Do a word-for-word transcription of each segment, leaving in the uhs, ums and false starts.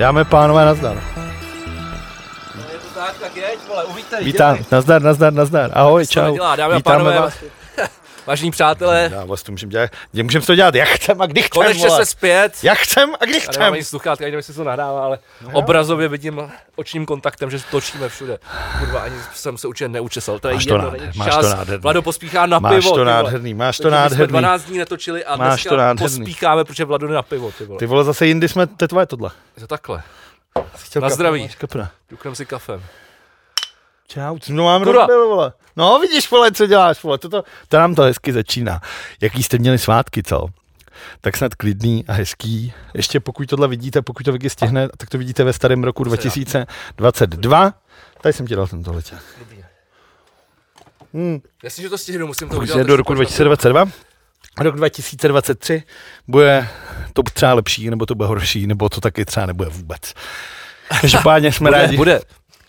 Dáme, pánové, nazdar. No je to tak, tak jeď, vole, uvítaj. Vítám, dělej. Nazdar, nazdar, nazdar, ahoj, čau. Dělá, dámy a pánové, vás. Vážení přátelé. Já vás to můžeme dělat, můžeme to dělat, jak chcem a kdy chcem, konečně vole. Se zpět. Jak chcem a kdy chcem. Já mám sluchátka, nevím, jestli se to nahrává, ale no, obrazově vidím očním kontaktem, že točíme všude. Kurva, ani jsem se určitě neučesal, to je máš jedno, to nádherný, máš čas. To nádherný. Vlado pospíchá na máš pivo. Máš to nádherný, máš to nádherný. Jsme dvanáct dní netočili a máš dneska to pospícháme, protože Vlado jde na pivo. Ty vole, ty vole zase jindy jsme, to tvoje tohle. Je to takhle. Na zdraví. Dukneme si kafem. Čau, co mnou mám rozbil, vole. No vidíš, vole, co děláš, vole, toto, to nám to hezky začíná. Jaký jste měli svátky, co? Tak snad klidný a hezký. Ještě pokud tohle vidíte, pokud to Vicky stihne, tak to vidíte ve starém roku dva tisíce dvacet dva. Tady jsem ti dal tento letě. Hmm. Jasně, že to stihnu, musím to udělat. Do roku dva tisíce dvacet dva. Rok dva tisíce dvacet tři bude to třeba lepší, nebo to bude horší, nebo to taky třeba nebude vůbec. Každopádně jsme rádi. Bude.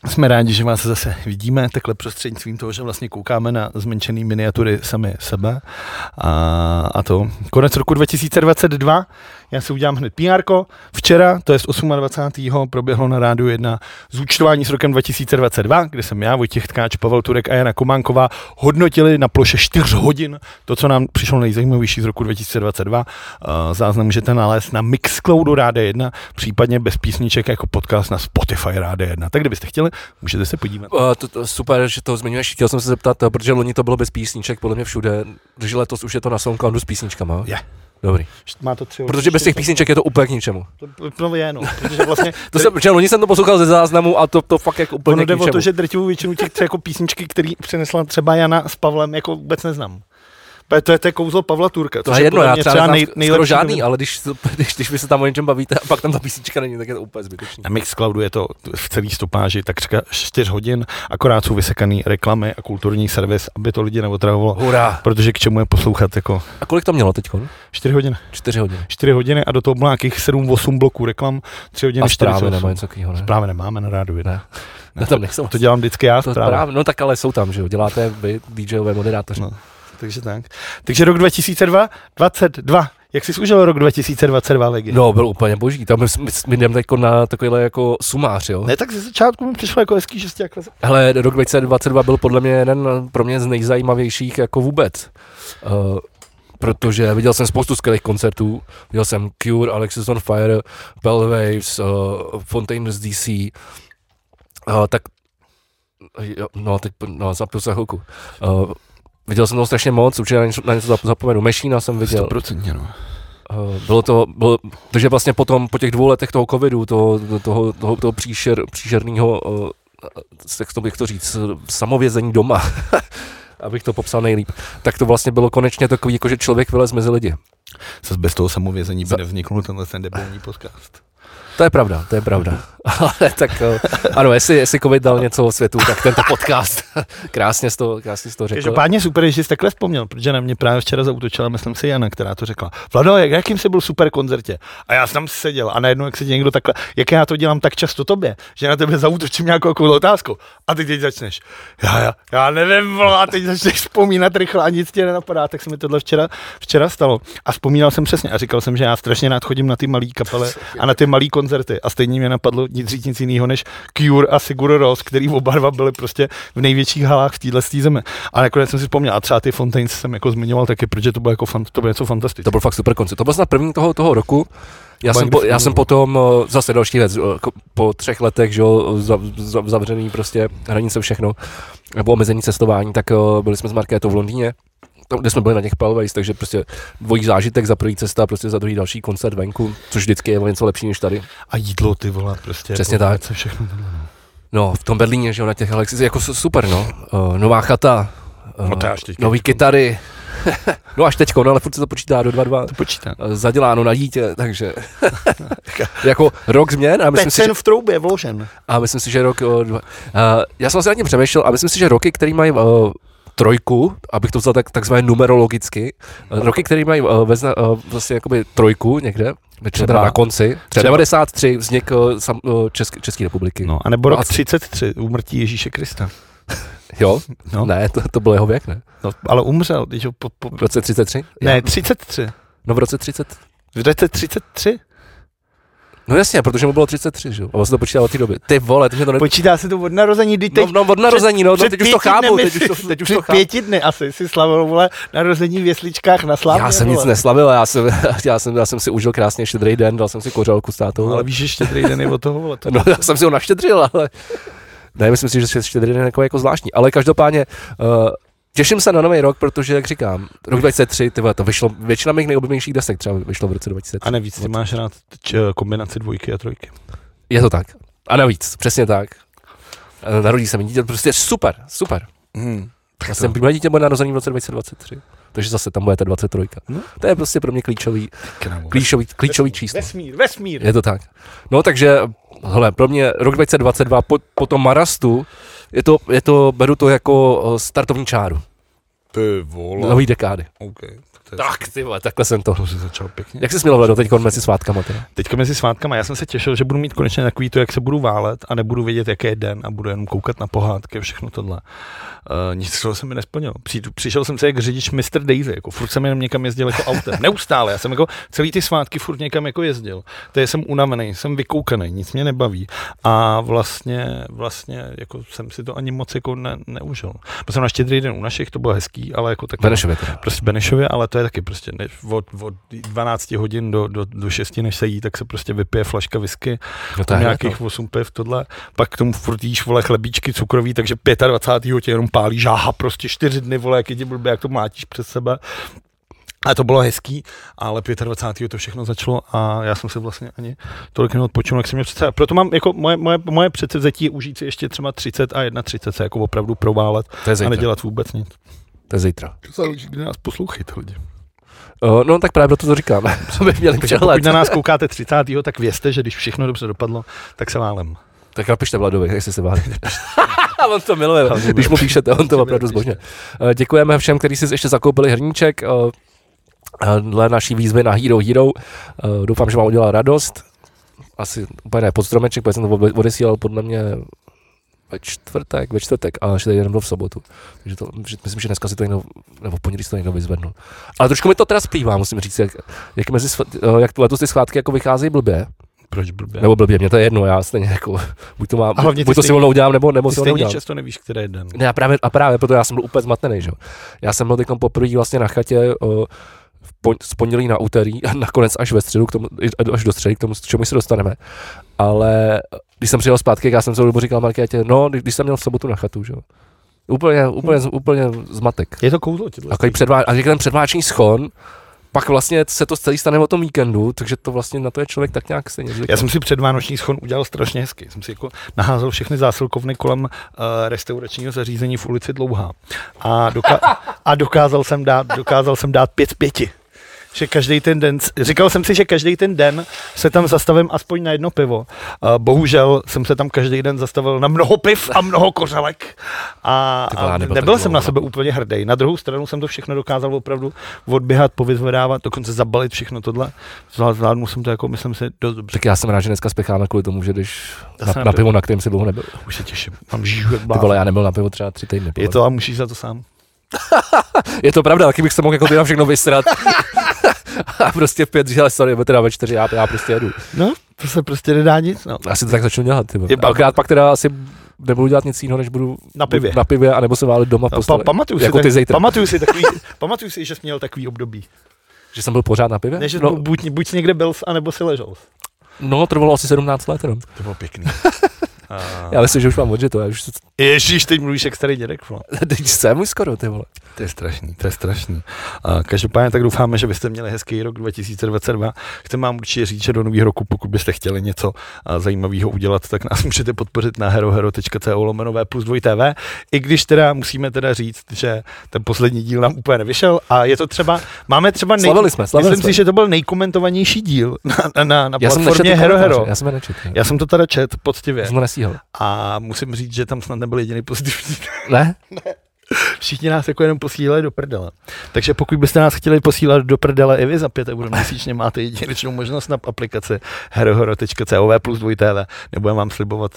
Jsme rádi, že vás zase vidíme takhle prostřednictvím toho, že vlastně koukáme na zmenšený miniatury sami sebe. A, a to konec roku dva tisíce dvacet dva, já si udělám hned pé érko. Včera, to je z dvacátého osmého proběhlo na Rádiu jedna zúčtování s rokem dva tisíce dvacet dva, kde jsem já, Vojtěch Tkáč, Pavel Turek a Jana Kumánková hodnotili na ploše čtyři hodin to, co nám přišlo nejzajímavější z roku dva tisíce dvacet dva. Záznam můžete nalézt na Mixcloudu Rádia jedna, případně bez písniček jako podcast na Spotify Rádia jedna. Tak kdybyste chtěli, můžete se podívat. Uh, to, to, super, že to zmiňuješ. Chtěl jsem se zeptat, protože loni to bylo bez písniček, podle mě všude, že letos už je to na SoundCloudu s písničkama. Je. Dobrý. Má to tři, protože bez těch písniček je to úplně k ničemu. No je, no. Protože vlastně... to jsem, že loni jsem to poslouchal ze záznamu a to, to fakt jako úplně ono k ničemu. Ono jde o to, že drtivou většinu těch tři jako písničky, který přinesla třeba Jana s Pavlem, jako vůbec neznám. To je to kouzlo Pavla Turka. To je jedno, já třeba nej, nejlepší žádný, ale když, když, když vy se tam o něčem bavíte a pak tam ta písnička není, tak je to úplně zbytečný. Na Mixcloudu je to v celý stopáži takřka čtyři hodin, akorát jsou vysekaný reklamy a kulturní servis, aby to lidi neotravovalo. Hurá. Protože k čemu je poslouchat jako... A kolik to mělo teďko? čtyři hodiny. čtyři hodiny. čtyři hodiny a do toho bylo nějakých sedm osm bloků reklam, tři hodiny, čtyři hodiny. A zprávy nemáme, zprávy nemáme na rádu jedna. Ne. Ne, to, to, to dělám vždycky já zprávy. No tak ale jsou tam, že jo, děláte vy DJové moderátoři. No. Takže tak. Takže rok dva tisíce dvacet dva. Jak jsi užil rok dva tisíce dvacet dva, Vegy? No, byl úplně boží. Tam my jdeme teď na takovýhle jako sumář, jo? Ne, tak ze začátku mi přišlo jako hezký, že jste jako... Hele, rok dva tisíce dvacet dva byl podle mě jeden pro mě z nejzajímavějších jako vůbec. Uh, protože viděl jsem spoustu skvělých koncertů. Viděl jsem Cure, Alexis on Fire, Bell Waves, uh, Fontaines D C. Uh, tak... No, teď no, zapil se chvilku. Uh, Viděl jsem toho strašně moc, určitě na něco, na něco zapomenu. Mešína jsem viděl. sto procent, no. Bylo to, bylo, takže vlastně potom, po těch dvou letech toho covidu, toho, toho, toho, toho příšer, příšernýho, jak to bych to říct, samovězení doma, abych to popsal nejlíp, tak to vlastně bylo konečně takový, jako že člověk vylez mezi lidi. Zas bez toho samovězení by Za... nevzniknul tenhle ten debilní podcast. To je pravda, to je pravda. Ale tak ano, jestli, jestli covid dal něco světu, tak tento podcast krásně z toho, krásně z toho řekl. Každopádně super, že jsi takhle vzpomněl, protože na mě právě včera zaútočila, myslím si, Jana, která to řekla. Vlado, jak, jakým jsi byl super koncertě? A já jsem tam seděl a najednou, jak se někdo takhle, jak já to dělám tak často tobě, že na tebe zaútočím nějakou otázku a ty teď začneš. Já, já, já nevím, volá, teď začneš vzpomínat rychle a nic tě nenapadá, tak se mi tohle včera, včera stalo. A vzpomínal jsem přesně a říkal jsem, že já strašně rád chodím na ty malé kapele a na ty malé koncerty a stejně mě napadlo nic říct nic jiného než Cure a Sigur Rós, který oba dva byli prostě v největších halách v téhle zemi. A nakonec jsem si vzpomněl, a třeba ty Fontaines jsem jako zmiňoval taky, protože to bylo jako fan, to bylo něco fantastického. To byl fakt super koncert. To byl snad první toho, toho roku. Já jsem, po, já jsem potom, zase další věc, po třech letech, že jo, zavřený prostě hranice všechno, nebo omezení cestování, tak byli jsme s Markétou v Londýně, kde jsme byli na těch Palvejs, takže prostě dvojí zážitek, za první cesta, prostě za druhý další koncert venku, což vždycky je o něco lepší než tady. A jídlo, ty vole, prostě. Přesně tak. Se všechno. No, v tom Berlíně, že jo, na těch Alexis, jako super, no. Uh, nová chata, uh, no nový kytary. No až teďko, no ale furt se to počítá do dva dva. To počítá. Zaděláno na dítě, takže jako rok změn. A myslím Pecen si, že... v troubě vložen. A myslím si, že rok... Uh, já jsem se nad tím přemýšlel a myslím si, že roky, který mají... Uh, trojku, abych to vzal tak, takzvané numerologicky, roky, které mají uh, vezna, uh, vlastně jakoby trojku někde, většinou teda na konci, třeba devadesát tři vznik uh, sam, uh, Česk, České republiky. No, anebo no, rok třicet tři, úmrtí Ježíše Krista. Jo? No. Ne, to, to byl jeho věk, ne? No, ale umřel, když ho po... po... V roce třicet tři? Ne, třicet tři. No v roce třicet. V roce třicet tři? No jasně, protože mu bylo třicet tři, že jo. A vlastně to počítá od té doby. Ty vole, takže to ne... Počítá se to od narození, teď. No, no od narození, no, před, no teď, už to chápu, teď, teď už to chápu, teď už to chápu. Pěti dny asi si slavil, vole, narození v jesličkách na Slavě. Já jsem vole. nic neslavil, já jsem já jsem já jsem si užil krásně štědrý den, dal jsem si kořálku s tátou. Ale víš, že štědrý den je od toho, vole. To no, já jsem si ho naštědřil, ale ne, myslím si, že štědrý den jako jako zvláštní, ale každopádně uh, těším se na nový rok, protože, jak říkám, rok dva tisíce tři, tyhle, to vyšlo, většina mých nejoblíbenějších desek třeba vyšlo v roce dva tisíce tři. A navíc ty máš rád č- kombinaci dvojky a trojky. Je to tak. A navíc, přesně tak. Narodí se mi dítě, prostě super, super. Hmm, tak jsem první dítě bude narozený v roce dva tisíce dvacet tři, takže zase tam bude ta dvacet tři. No? To je prostě pro mě klíčový, klíčový, klíčový číslo. Vesmír, vesmír. Je to tak. No takže, hele, pro mě rok dva tisíce dvacet dva po, po tom Marastu, Je to, je to, beru to jako startovní čáru. Ty vole. Nový dekády. Okay, tak ty vole, takhle jsem to. To se začal pěkně. Jak jsi směl, Vlado, teďka mezi svátkama? Teda? Teďka mezi svátkama, já jsem se těšil, že budu mít konečně takový to, jak se budu válet a nebudu vědět, jaký je den a budu jenom koukat na pohádky a všechno tohle. Uh, nic toho se mi nesplnilo. Přišel jsem se jak řidič mister Daisy, jako furt jsem jenom někam jezdil jako autem. Neustále, já jsem jako celý ty svátky furt někam jako jezdil. Teď jsem unavený, jsem vykoukaný, nic mě nebaví. A vlastně, vlastně jako jsem si to ani moc jako ne, neužil. Protože na Štědrý den u našich to bylo hezký, ale jako tak Benešově teda. Prostě Benešově, ale to je taky prostě ne, od, od dvanácti hodin do, do, do šesti, než se jí, tak se prostě vypije flaška whisky, no nějakých to. osm piv, tohle. Pak k tomu furt jíš, vole, chlebíčky cukroví, takže dvacátého pátého tě jenom pálí žáha, prostě čtyři dny, vole, jak je ti blbě, jak to mlátíš přes sebe. A to bylo hezký, ale dvacátého pátého to všechno začalo a já jsem se vlastně ani tolik neodpočinul, jak jsem mě představil. Proto mám jako moje, moje, moje předsevzetí je užít si ještě třeba třicet a třicet jedna se jako opravdu proválet a nedělat vůbec nic. To je zítra. To se lidi, kdy nás poslouchejte, lidi. Uh, no tak právě proto to říkám. Pokud na nás koukáte třicátého tak vězte, že když všechno dobře dopadlo, tak se válem. Tak napište Vladovi, jestli se válí. On to miluje, když mu píšete, on to opravdu zbožňuje. Uh, děkujeme všem, kteří si ještě zakoupili hrníček. Uh, dle naší výzvy na Hero Hero. Uh, doufám, že vám udělala radost. Asi úplně ne, pod stromeček, protože jsem to odesílal podle mě ve čtvrtek, ve čtvrtek, ale ještě tady jenom v sobotu. Takže to, že, myslím, že dneska si to jenom, nebo pondělí si to jenom vyzvednu. Ale trošku mi to teda splývá, musím říct, jak, jak, mezi, jak letos ty schvátky jako vycházejí blbě. Proč blbě? Nebo blbě, mě to je jedno, já stejně jako, buď to, mám, buď to si volno udělám, nebo, nebo si ho neudělám. Ty stejně často nevíš, který den. Ne, a právě, a právě proto já jsem byl úplně zmatený, že jo. Já jsem byl teď poprvé vlastně na chatě, o, z pondělí na úterý a nakonec až ve středu, k tomu, až do středy, k tomu, k čemu se dostaneme. Ale když jsem přijel zpátky, já jsem celou dobu říkal Markétě, no, když jsem měl v sobotu na chatu, že jo. Úplně, úplně, hmm. úplně zmatek. Je to kouzlo. Předvá- a ten předváční schon, pak vlastně se to celý stane o tom víkendu, takže to vlastně na to je člověk tak nějak stejně. Já jsem si předvánoční schon udělal strašně hezky. Jsem si jako naházel všechny zásilkovny kolem uh, restauračního zařízení v ulici Dlouhá. A, doka- a dokázal jsem dát, dokázal jsem dát pět z pěti. Že každý ten den, říkal jsem si, že každý ten den se tam zastavím aspoň na jedno pivo. Bohužel jsem se tam každý den zastavil na mnoho piv a mnoho kořalek. A, a nebyl jsem na sebe úplně hrdý. Na druhou stranu jsem to všechno dokázal opravdu odběhat, povyzvedávat, dokonce zabalit všechno tohle. Zvládnu jsem to jako, myslím si, dost dobře. Tak já jsem rád, že dneska spěcháme kvůli tomu, že když na, na pivo, na kterém si dlouho nebyl. Už se těším. Mám žiju jak blázen. Ty vole, já nebyl na pivo třeba tři týdny. Je to a musíš za to sám. Je to pravda, taky bych se mohl jako na všechno vysrat. A prostě v pět říkal, sorry, teda ve čtyři, já, já prostě jedu. No, to se prostě nedá nic. No. Asi to tak začnu dělat. Akorát pak teda asi nebudu dělat nic jiného, než budu na pivě, na pivě anebo se válit doma v posteli. Pa, pamatuju, jako si tak, pamatuju, si takový, pamatuju si, že jsi měl takový období. Že jsem byl pořád na pivě? Ne, že no. buď, buď někde byl, anebo si ležel. No, trvalo asi sedmnáct let. No. To bylo pěkný. A... Já myslím, že už mám odžito. Už... Ježíš, teď mluvíš jak starý dědek. Teď jsem už skoro, ty vole. To je strašný, to je strašný. A každopádně tak doufáme, že byste měli hezký rok dva tisíce dvacet dva. Chceme vám určitě říct, že do nového roku, pokud byste chtěli něco zajímavého udělat, tak nás můžete podpořit na herohero tečka co lomeno v plus dvě tv. I když teda musíme teda říct, že ten poslední díl nám úplně nevyšel a je to třeba, máme třeba nej... slavili jsme, slavili myslím jsme. Si, že to byl nejkomentovanější díl na, na, na, na platformě Hero Hero. Já jsem nečetl. Já jsem to teda čet poctivě. A musím říct, že tam snad nebyl jediný pozitivní. Ne? Ne. všichni nás jako jenom posílají do prdele. Takže pokud byste nás chtěli posílat do prdele i vy za pět euro měsíčně, máte jedinečnou možnost na aplikaci herohero tečka cé ó vé plus dva té vé. Nebudem vám slibovat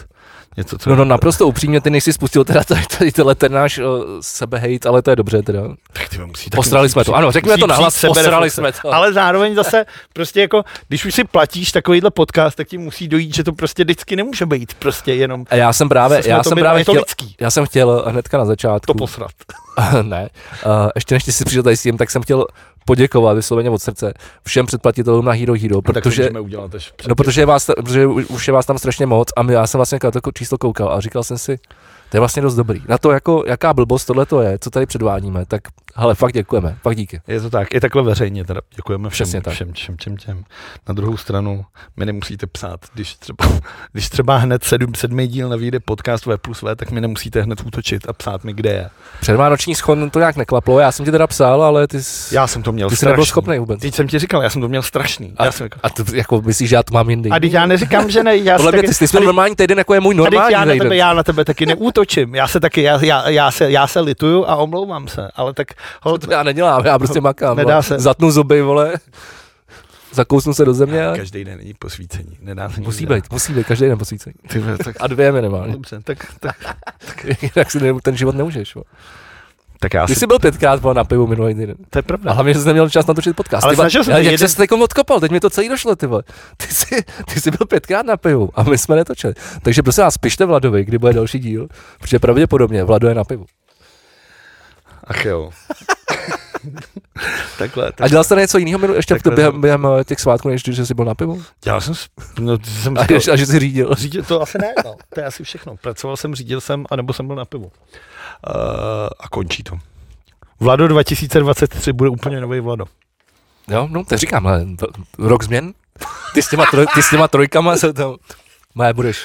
něco, co... No, no naprosto upřímně, ty nejsi spustil teda tady ten náš sebehejt, ale to je dobře teda. Tak ty musí, posrali jsme to, ano, řekněme to nahlas, posrali jsme to. Ale zároveň zase prostě jako, když už si platíš takovýhle podcast, tak ti musí dojít, že to prostě vždycky nemůže být prostě jenom... A já jsem právě, já jsem právě chtěl, já jsem chtěl hnedka na začátku... To posrat. Ne, uh, ještě než ty jsi přišel tady s tím, tak jsem chtěl poděkovat vysloveně od srdce všem předplatitelům na Hero Hero, protože no protože vás protože už je vás tam strašně moc a my, já jsem vlastně to číslo koukal a říkal jsem si, to je vlastně dost dobrý. Na to jako jaká blbost tohle to je, co tady předvádíme, tak hele, fakt děkujeme, fakt díky. Je to tak, i takhle veřejně teda děkujeme všem, všem, všem, všem, všem těm. Na druhou stranu, my nemusíte psát, když třeba, když třeba hned sedm, sedmý díl nevyjde podcast V plus V, tak mi nemusíte hned útočit a psát mi, kde je. Předvánoční schon to nějak neklaplo, já jsem ti teda psal, ale ty jsi, já jsem to měl ty jsi nebyl schopnej vůbec. Teď jsem ti říkal, já jsem to měl strašný. A, já jsem... a to, jako myslíš, že já to mám jindy. A já neříkám, že ne, já jsem taky... ty jsi a normální týden, jako je můj normální já na, tebe, já na tebe taky neútočím, já se taky, já, já, já, se, já se lituju a omlouvám se, ale tak... Hold, to já nedělám, já prostě makám, nedá se. Zatnu zuby, vole, zakousnu se do země. A... Každý den není posvícení, nedá se. Musí být, musí být, každý den posvícení. Tyhle, tak... A dvě minimálně. Dobře, tak, tak, tak. Jinak si ten život nemůžeš, vole. Tak já Ty jsi si... byl pětkrát byl na pivu minulý týden. To je pravda. Ale hlavně, že jsi neměl čas natočit podcast. Ale snažil jsem se. Jak jsi teďkom odkopal, teď mi to celý došlo, ty vole. Ty jsi, ty jsi byl pětkrát na pivu a my jsme netočili. Takže prosím vás, pište Vladovi, kdy bude další díl, protože pravděpodobně Vlado je na pivu. Ach jo. takhle, takhle. A dělal jste něco jiného ještě takhle, během, během těch svátků, než že jsi byl na pivu? Dělal jsem, no, jsem a, že, a že jsi řídil. Řídil, to asi ne, no. To je asi všechno. Pracoval jsem, řídil jsem, anebo jsem byl na pivu. Uh, a končí to. Vlado dva tisíce dvacet tři bude úplně nový Vlado. Jo, no to říkám, ale rok změn. Ty s těma, troj, ty s těma trojkama se tam... Má budeš.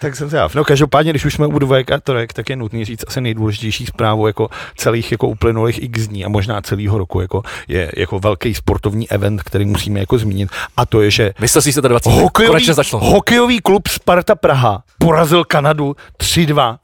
Tak jsem zjáv. No každopádně, když už jsme u dvojek a trojek, tak je nutný říct asi nejdůležitější zprávu jako celých jako uplynulých x dní a možná celého roku jako je jako velký sportovní event, který musíme jako zmínit. A to je, že dvacet hokejový, hokejový klub Sparta Praha porazil Kanadu tři dva.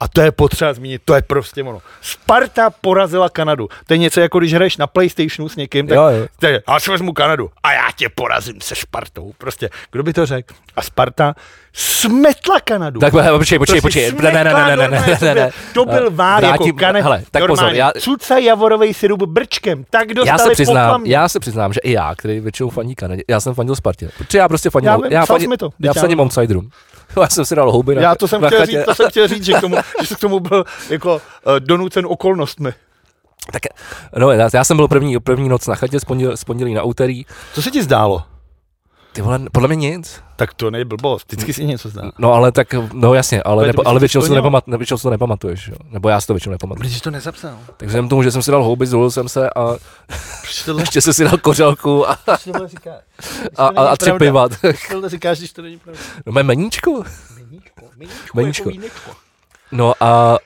A to je potřeba zmínit, to je prostě ono. Sparta porazila Kanadu. To je něco jako když hraješ na PlayStationu s někým, tak takže až vezmu Kanadu a já tě porazím se Spartou. Prostě, kdo by to řekl? A Sparta smetla Kanadu. Tak počkej, počkej, počkej. Ne, ne, ne, ne, ne, ne, ne. To byl vár jako Kanada. Tak pozor, já cuca javorovej sirup brčkem. Tak dostali poklamy. Já se přiznám, já se přiznám, že i já, který většinou faní Kanadě, já jsem fanil Spartě. Protože já prostě fanil. Já fanil. Já fanil outsiderům. Já jsem si dal houby na, já to jsem chtěl říct, to jsem chtěl říct, že k tomu, že k tomu byl jako donucen okolnostmi. Tak, no, já, já jsem byl první, první noc na chatě, z pondělí na úterý. Co se ti zdálo? Ty vole, podle mě nic. Tak to není blbost, vždycky si něco zdá. No ale tak, no jasně, ale, nebo, ale většinou, si to nepamat, většinou si to nepamatuješ, jo? Nebo já si to většinou nepamatuju. Protože to nezapsal. Tak vzhledem tomu, že jsem si dal houby, zvolil jsem se a ještě jsem si dal kořálku a, a, a, a tři piva. Proč tohle říkáš, když to není pravda? No mé meníčko. Meníčko, meníčko, meníčko. Jako mínečko. No a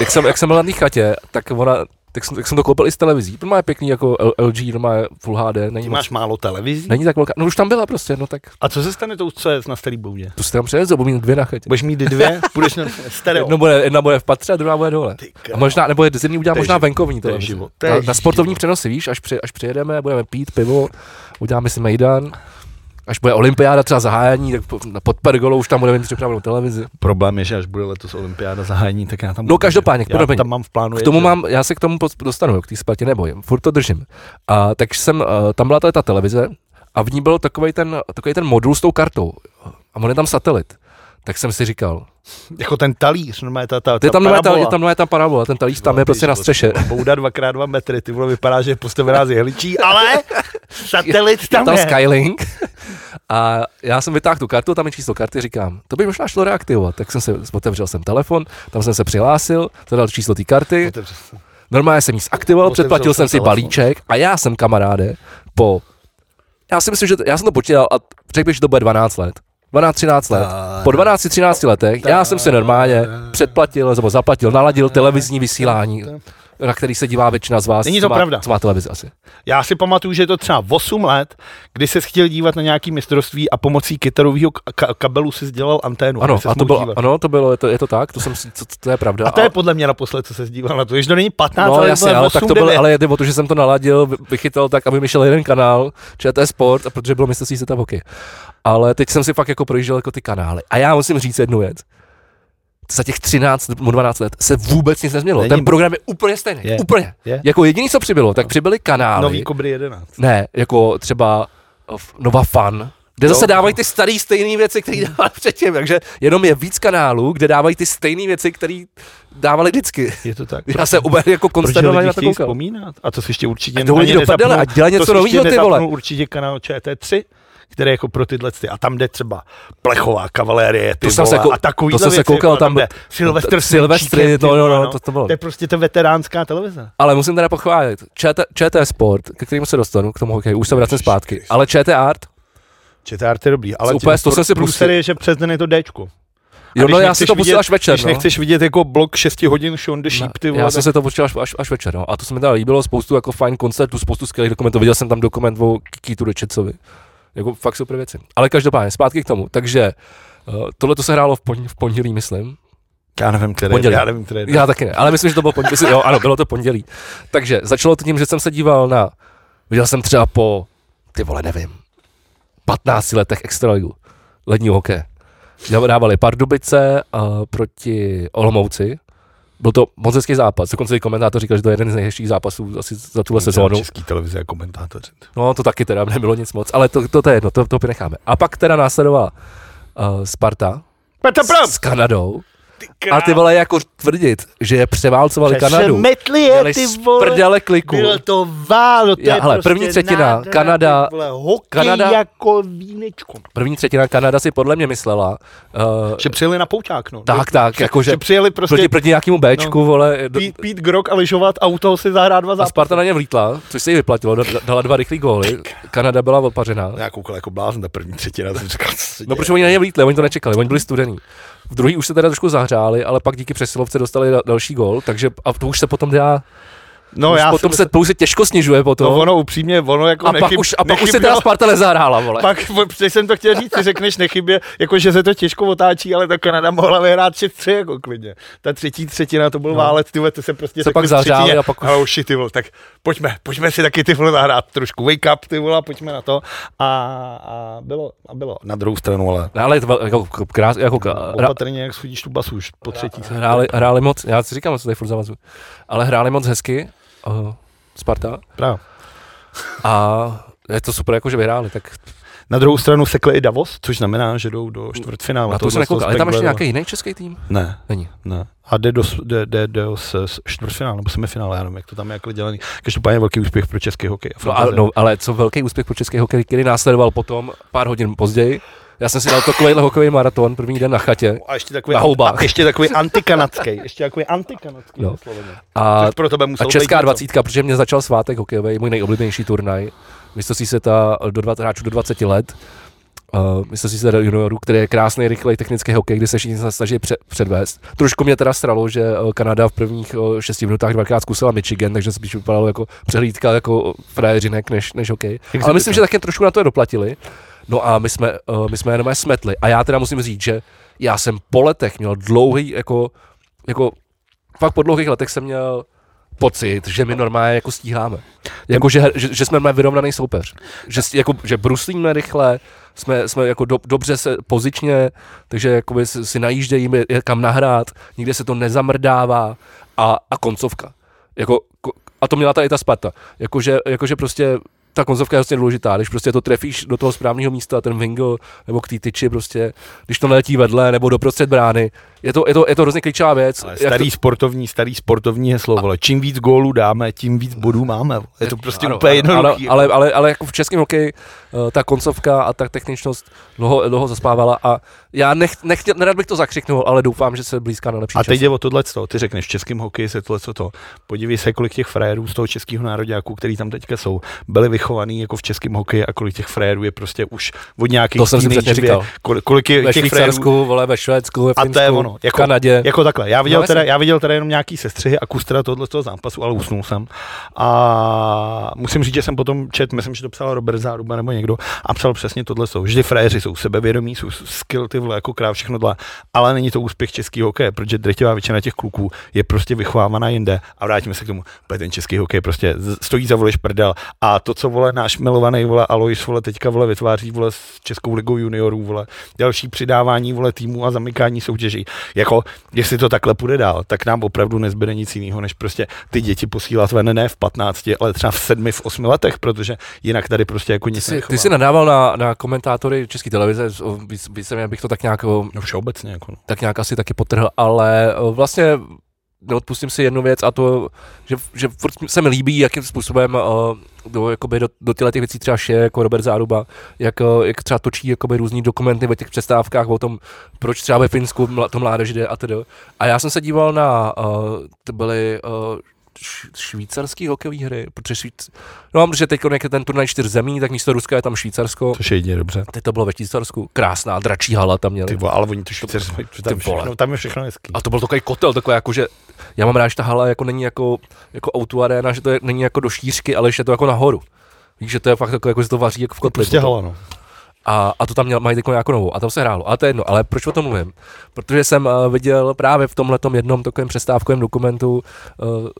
jak jsem, jak jsem byl na té chatě, tak ona... Tak jsem, tak jsem to koupil i z televizí. To má pěkný jako L G, to má Full H D. Není Ty moc... máš málo televizí? Není tak velká. No už tam byla prostě, no tak. A co se stane tou, co je na starý boudě? Tu se tam přejezou, budu mít dvě na chatě. Budeš mít dvě, budeš na stereo. Jedno bude, jedna bude v patře a druhá bude dole. A možná, nebo jedný udělá možná venkovní televizi. Na, na sportovní přenosy, víš, až, při, až přijedeme, budeme pít pivo, uděláme si mejdan. Až bude olympiáda třeba zahájení, tak pod pergolou už tam budeme mít připravenou televizi. Problém je, že až bude letos olympiáda zahájení, tak já tam... No každopádně, já tam mám v plánu... K tomu mám, já se k tomu dostanu, k té Spartě nebojím, furt to držím. A, tak jsem, tam byla tady ta televize a v ní byl takovej ten, takovej ten modul s tou kartou. A on je tam satelit. Tak jsem si říkal... Jako ten talíř, normálně ta, ta, ta je tam parabola. Tam je ta parabola, ten talíř tam je prostě na střeše. Bouda dvakrát dva metry, ty vole, vypadá, že je postavená z jehličí, ale satelit tam je. Tam Skylink. A já jsem vytáhl tu kartu, tam je číslo karty, říkám, to by možná šlo reaktivovat. Tak jsem se otevřel jsem telefon, tam jsem se přihlásil, zadal číslo té karty. Normálně jsem ji zaktivoval, předplatil jsem si balíček a já jsem, kamaráde, po... Já si myslím, že já jsem to počítal a řekl bych, že to bude dvanáct let. dvanáct třináct let. Po dvanácti třinácti letech já jsem se normálně předplatil, nebo zaplatil, naladil televizní vysílání. na který se dívá většina z vás. Není to pravda. Co má televizi asi. Já si pamatuju, že je to třeba osm let, kdy se chtěl dívat na nějaký mistrovství a pomocí kytarového ka- kabelu si dělal anténu. Ano, a to bylo, ano, to bylo, je to, je to tak, to, jsem, to, to je pravda. A to je podle mě naposled, co se díval na to, že to není patnáct, no, ale jasně, ale osm, tak to bylo, ale jde o to, že jsem to naladil, vychytal tak, aby mi šel jeden kanál, Č T Sport, a protože bylo mistrovství světa v hokeji. Ale teď jsem si fakt jako projížděl jako ty kanály. A já musím říct jednu věc. Za těch třináct nebo dvanáct let se vůbec nic nezměnilo. Není, ten program je úplně stejný. Je, úplně. Je. Jako jediný, co přibylo, tak přibyly kanály. Nový Kobry jedenáct. Ne, jako třeba Nova Fun, kde no, zase dávají ty starý stejné věci, které dávali předtím. Takže jenom je víc kanálů, kde dávají ty stejné věci, které dávali vždycky. Je to tak. Já se úplně jako konstantovaně na to koukal. A to si ještě určitě nezapnul. A dělá něco novýho, ty vole. Určitě kanál Č T tři. Které jako pro tyhle ty, a tam jde třeba plechová kavalérie, ty vole, kou- a takovýhle věci. To jsem se koukal, tam jde Silvestr, Silvestry, no, no, no, to, to bylo. To je prostě ta veteránská televize. Ale musím teda pochválit, Č T Sport, ke kterému se dostanu, k tomu hokeju, už se vracím zpátky, ale Č T Art. Č T Art je dobrý, ale průser je, že přes den je to Dčko. Jo, no, já si to pustil až večer. Když no. nechceš vidět jako blok šest hodin show on the sheep, ty vole. Já jsem se to pustil až, až, až večer, no. A to se mi teda líbilo, spoustu jako fajn koncertů, spoustu skvělých dokumentů. Viděl jsem tam dokument o Kikitu Richardsovi. Jako fakt super věci. Ale každopádně, zpátky k tomu. Takže uh, tohle to se hrálo v, pon- v pondělí, myslím. Já nevím, které. Já nevím, které. Já taky ne, ale myslím, že to bylo pondělí. Jo, ano, bylo to pondělí. Takže začalo to tím, že jsem se díval na... Viděl jsem třeba po, ty vole, nevím, patnácti letech extraligu ledního hokeje. Dávali Pardubice uh, proti Olomouci. Byl to moc hezký zápas, dokonce i komentátor říkal, že to je jeden z nejhezčích zápasů asi za tuhle sezónu. Český televize a komentátoři. No to taky teda nebylo nic moc, ale to, to, to je jedno, to, to necháme. A pak teda následovala uh, Sparta s, s Kanadou. Ty a ty vole jako tvrdit, že je převálcovali Přeše Kanadu. Metli je, ty vole. Prdele kliku. Bylo to válo, to Já, je hele, prostě první třetina nádra, Kanada, vole, Kanada jako vínečko. První třetina Kanada si podle mě myslela, uh, že přijeli na pouťák, no. Tak, tak, jakože přijeli prostě proti, proti nějakému Bčku, no, vole. Pít, pít grog a lyžovat a u toho si zahrát dva zápasy. A Sparta na ně vlítla, což se jí vyplatilo, dala dva rychlý góly. Kanada byla odpařená. Já koukal jako blázen na první třetina. No proč oni na ně vlítli, oni to nečekali, oni byli studení. V druhý už se teda trošku zahřáli, ale pak díky přesilovce dostali da- další gól, takže a to už se potom dá... No já potom se pouze těžko snižuje potom. No ono upřímně, ono jako nechybí. A pak už, a pak už se teda Sparta nezahrála, vole. Pak, když jsem to chtěl říct, si řekneš nechybě, jako že se to těžko otáčí, ale ta Kanada mohla vyhrát šest tři jako klidně. Ta třetí třetina, to byl no. válec, ty vole, to se prostě se pak zahřáli a pak už... Ale uši, ty vole, tak pojďme, pojďme si taky ty vole zahrát trošku, wake up, ty vole, pojďme na to. A, a bylo, a bylo. Na druhou stranu, ale... Hráli jako krásně, jako... Opatrně, jak schodíš tu basu už po třetí. Hráli, hráli moc, já si říkám, co tady furt zavazu, ale hráli moc hezky. Uh, Sparta. Právě. A je to super, jakože vyhráli. Tak... Na druhou stranu sekli i Davos, což znamená, že jdou do čtvrtfinále. Na to se nekoukal, ale tam ještě nějaký jiný český tým? Ne. Není. Ne. A jde do, jde, jde do čtvrtfinále, nebo semifinále, já nevím, jak to tam je jako dělaný. Každopádně velký úspěch pro český hokej. No, a, no, ale co velký úspěch pro český hokej, který následoval potom, pár hodin později. Já jsem si dal takovýhle hokejový maraton, první den na chatě, a ještě takový, na houbách. A ještě takový antikanadský, ještě takový antikanadský. No. A, pro tebe a česká dvacítka, protože mě začal svátek hokejový, můj nejoblíbenější turnaj. Mistrovství světa hráčů do dvaceti let. Uh, Mistrovství světa juniorů, který je krásný, rychlej technický hokej, kdy se všichni snaží pře- předvést. Trošku mě teda stralo, že Kanada v prvních uh, šesti minutách dvakrát zkusila Michigan, takže spíš vypadalo jako přehlídka jako frajeřinek než, než hokej. Ale myslím, že také trošku na to je doplatili. No a my jsme, uh, my jsme jenom smetli. A já teda musím říct, že já jsem po letech měl dlouhý, jako, jako fakt po dlouhých letech jsem měl pocit, že my normálně jako stíháme. Jako, že, že, že jsme normálně vyrovnaný soupeř. Že, jako, že bruslíme rychle, jsme, jsme jako do, dobře se pozičně, takže jakoby si najíždějí, kam nahrát, nikde se to nezamrdává a, a koncovka. Jako, a to měla ta i ta Sparta. Jakože jako, prostě... Ta koncovka je prostě důležitá, když prostě to trefíš do toho správného místa, ten wingle nebo k té tyči prostě, když to letí vedle nebo doprostřed brány, je to, je to, je to hrozně klíčová věc. Ale starý to... sportovní, starý sportovní heslo, vole, čím víc gólů dáme, tím víc bodů máme, je to prostě ano, úplně jednoduchý. Ale, ale, ale jako v českém hokeji ta koncovka a ta techničnost dlouho, dlouho zaspávala a já nech, nechtěl, nerad bych to zakřiknul, ale doufám, že se blízká na lepší. A teď je o tohleto, ty řekneš, v českém hokeji se tohleto to. Podívej se, kolik těch frajerů z toho českého nároďáku, který tam teďka jsou, byli vychovaný jako v českém hokeji a kolik těch frajerů je prostě už od nějakých teenagerů. To jsem si říkal. Kolik je ve těch Švýcarsku, vole, ve Švédsku, ve Finsku. A to je ono, no, jako, Kanadě. Jako takhle. Já viděl, no, teda, já viděl teda jenom nějaký sestřihy a kus teda tohohle z toho zápasu, ale usnul jsem. A musím říct, že jsem potom čet, myslím, že to psal Robert Záruba nebo někdo, a psal přesně tohle jsou. Vždy frajeři jsou sebevědomí, jsou skill, ty vole, jako kráv, všechno dle. Ale není to úspěch český hokej, protože drtivá většina těch kluků je prostě vychovávaná jinde. A vrátíme se k tomu. Ten český hokej prostě stojí za, vole, šprdel. A to, co, vole, náš milovaný, vole, Alois, vole, teďka, vole, vytváří, vole, s Českou ligou juniorů, vole, další přidávání, vole, týmu a zamykání soutěží. Jako, jestli to takhle půjde dál, tak nám opravdu nezbyde nic jiného, než prostě ty děti posílat ven, ne v patnácti, ale třeba v sedmi, v osmi letech, protože jinak tady prostě jako nic nechová. Ty jsi nadával na, na komentátory České televize, vícem, abych to tak nějak, no, všeobecně, jako, no. Tak nějak asi taky potrhl, ale vlastně neodpustím si jednu věc, a to, že, že furt se mi líbí, jakým způsobem uh, do, jakoby do, do těchto věcí třeba šije, jako Robert Záruba, jak, jak třeba točí jakoby různý dokumenty ve těch přestávkách o tom, proč třeba ve Finsku mla, to mládež jde a tedy. A já jsem se díval na, uh, to byly uh, švýcarský hokejový hry, protože, švíc... no, protože teď je ten turnaj čtyř zemí, tak místo Ruska je tam Švýcarsko. Což je jedině dobře. Teď to bylo ve Švýcarsku, krásná dračí hala tam měli. Ty vole, ale oni to Švýcarsko, tam, tam je všechno hezký. A to byl takový kotel, takový jako, že já mám rád, že ta hala jako není jako, jako auto arena, že to je, není jako do šířky, ale že je to jako nahoru. Víš, že to je fakt takové, jako, že to vaří jako v kotli. Prostě hala, no. A, a to tam měl, mají takovou nějakou novou a tam se hrálo, ale to je jedno, ale proč o tom mluvím? Protože jsem uh, viděl právě v tomhletom jednom takovém přestávkovém dokumentu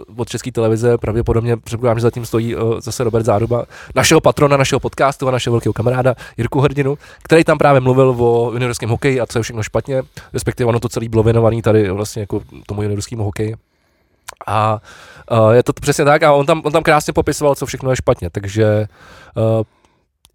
uh, od České televize, pravděpodobně předpokládám, že zatím stojí uh, zase Robert Záruba, našeho patrona, našeho podcastu a našeho velkého kamaráda Jirku Hrdinu, který tam právě mluvil o juniorském hokeji a co je všechno špatně, respektive ono to celý bylo věnovaný tady vlastně jako tomu juniorskému hokeji. A uh, je to přesně tak a on tam, on tam krásně popisoval, co všechno je špatně, takže uh,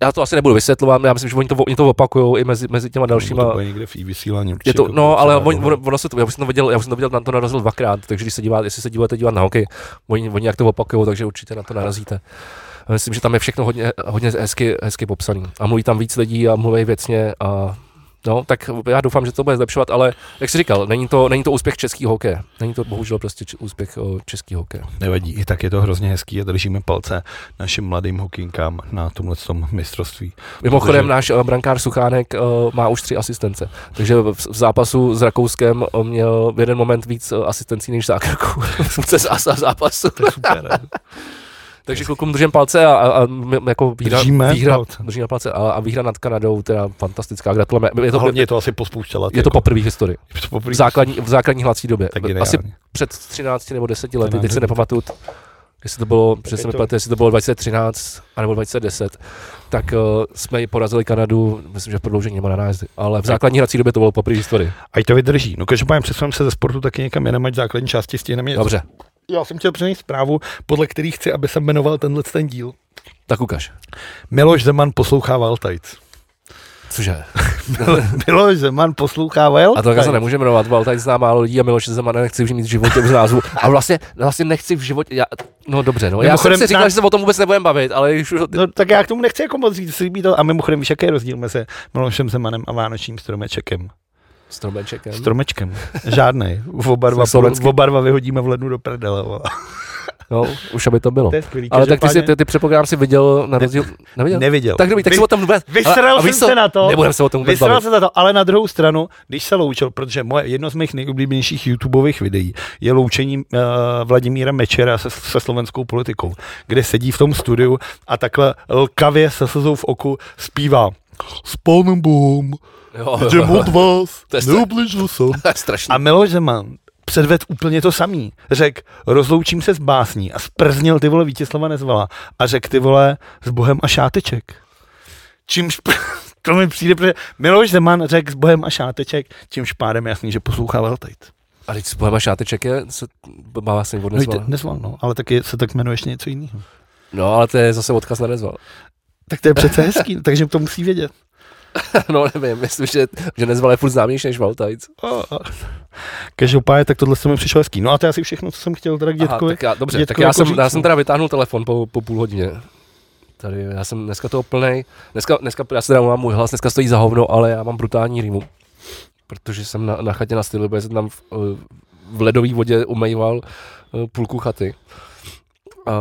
já to asi nebudu vysvětlovat, já myslím, že oni to, oni to opakujou i mezi, mezi těma dalšíma. To bude někde v vysílání určitě. Je to, no, ale on, on, ono se to, já jsem to viděl, já jsem to viděl, na to narazil dvakrát, takže když se díváte, jestli se díváte dívat na hokej, oni, oni jak to opakujou, takže určitě na to narazíte. Já myslím, že tam je všechno hodně, hodně hezky, hezky popsaný. A mluví tam víc lidí a mluví věcně a no, tak já doufám, že to bude zlepšovat, ale jak jsi říkal, není to, není to úspěch český hokej. Není to bohužel prostě č- úspěch český hokej. Nevadí, i tak je to hrozně hezký a držíme palce našim mladým hokinkám na tomhle tom mistrovství. Mimochodem, protože... náš uh, brankář Suchánek uh, má už tři asistence, takže v, v zápasu s Rakouskem uh, měl v jeden moment víc uh, asistencí než zákroků. Ze zápasu. Super. Takže klukům držím palce a, a, a jako výhra, Držíme, výhra, držíme palce a, a výhra nad Kanadou, teda fantastická, gratulujeme. Je to, hlavně je to asi pospouštěla. Je to poprvé v historii, v základní, v základní hlací době, asi před třinácti nebo deseti lety, teď se nepamatuju, jestli to bylo, přesně mi plete, jestli to bylo dvacet třináct nebo dvacet deset, tak uh, jsme ji porazili Kanadu, myslím, že v prodloužení nebo na nájezdy, ale v základní hrací době to bylo poprvé v historii. Ať to vydrží, no každopádně přesuneme se ze sportu taky někam jenom, ať základní části stihneme. Dobře. Já jsem chtěl přinést zprávu, podle který chci, aby jsem jmenoval tenhle ten díl. Tak ukaž. Miloš Zeman poslouchá Valtajc. Cože? Miloš Zeman poslouchá Valtajc. A to takhle se nemůže jmenovat. Valtajc zná málo lidí a Miloš Zeman nechci už mít v životě v názvu. A vlastně, vlastně nechci v životě... Já, no dobře, no. Já jsem si říkal, na... že se o tom vůbec nebudem bavit, ale... Už... No, tak já k tomu nechci jako moc říct. Slíbí to. A mimochodem, víš, jaký je rozdíl mezi Milošem Zemanem a Vánočním stromečekem? Stromečkem. Stromečkem. Žádnej. Oba dva vyhodíme v lednu do prdele. No, už aby to bylo. To skvělý, ale tak ty, páně... si, ty, ty předpokládám si viděl na rozdíl... Neviděl? Neviděl. Tak dobrý, tak Vy, si o tom vůbec... Vysral jsem se na to. Nebudem se o tom vůbec bavit. Vysral jsem se na to, ale na druhou stranu, když se loučil, protože moje, jedno z mých nejoblíbenějších YouTubeových videí je loučení uh, Vladimíra Mečiara se, se slovenskou politikou, kde sedí v tom studiu a takhle lkavě se slzou v oku zpívá S pánem Bohem, jdem od vás, neobližil jsem. A Miloš Zeman předvedl úplně to samý. Řekl, rozloučím se s básní a sprznil ty vole Vítězslava Nezvala a řekl ty vole s Bohem a šáteček. Čímž, to mi přijde, protože Miloš Zeman řekl s Bohem a šáteček, čímž pádem jasný, že poslouchá Valtajc. A teď s Bohem a šáteček je, se má vás někdo Nezval. No, Nezval, no, ale taky se tak jmenuje ještě něco jiného. No, ale to je zase odkaz na Nezval. Tak to je přece hezký, takže to musí vědět. No nevím, myslím, že, že Nezval je furt známější než Valtajc. Každopádně, tak tohle se mi přišlo hezký. No a to je asi všechno, co jsem chtěl teda k dětkovi. Aha, tak já, dobře, dětkovi tak já, jako jsem, říct, já jsem teda vytáhnul telefon po, po půl hodině. Tady, já jsem dneska toho plnej, dneska, dneska já se teda mám můj hlas, dneska stojí za hovno, ale já mám brutální rýmu. Protože jsem na, na chatě na stylu, protože jsem tam v, v ledové vodě umýval půlku chaty. Uh,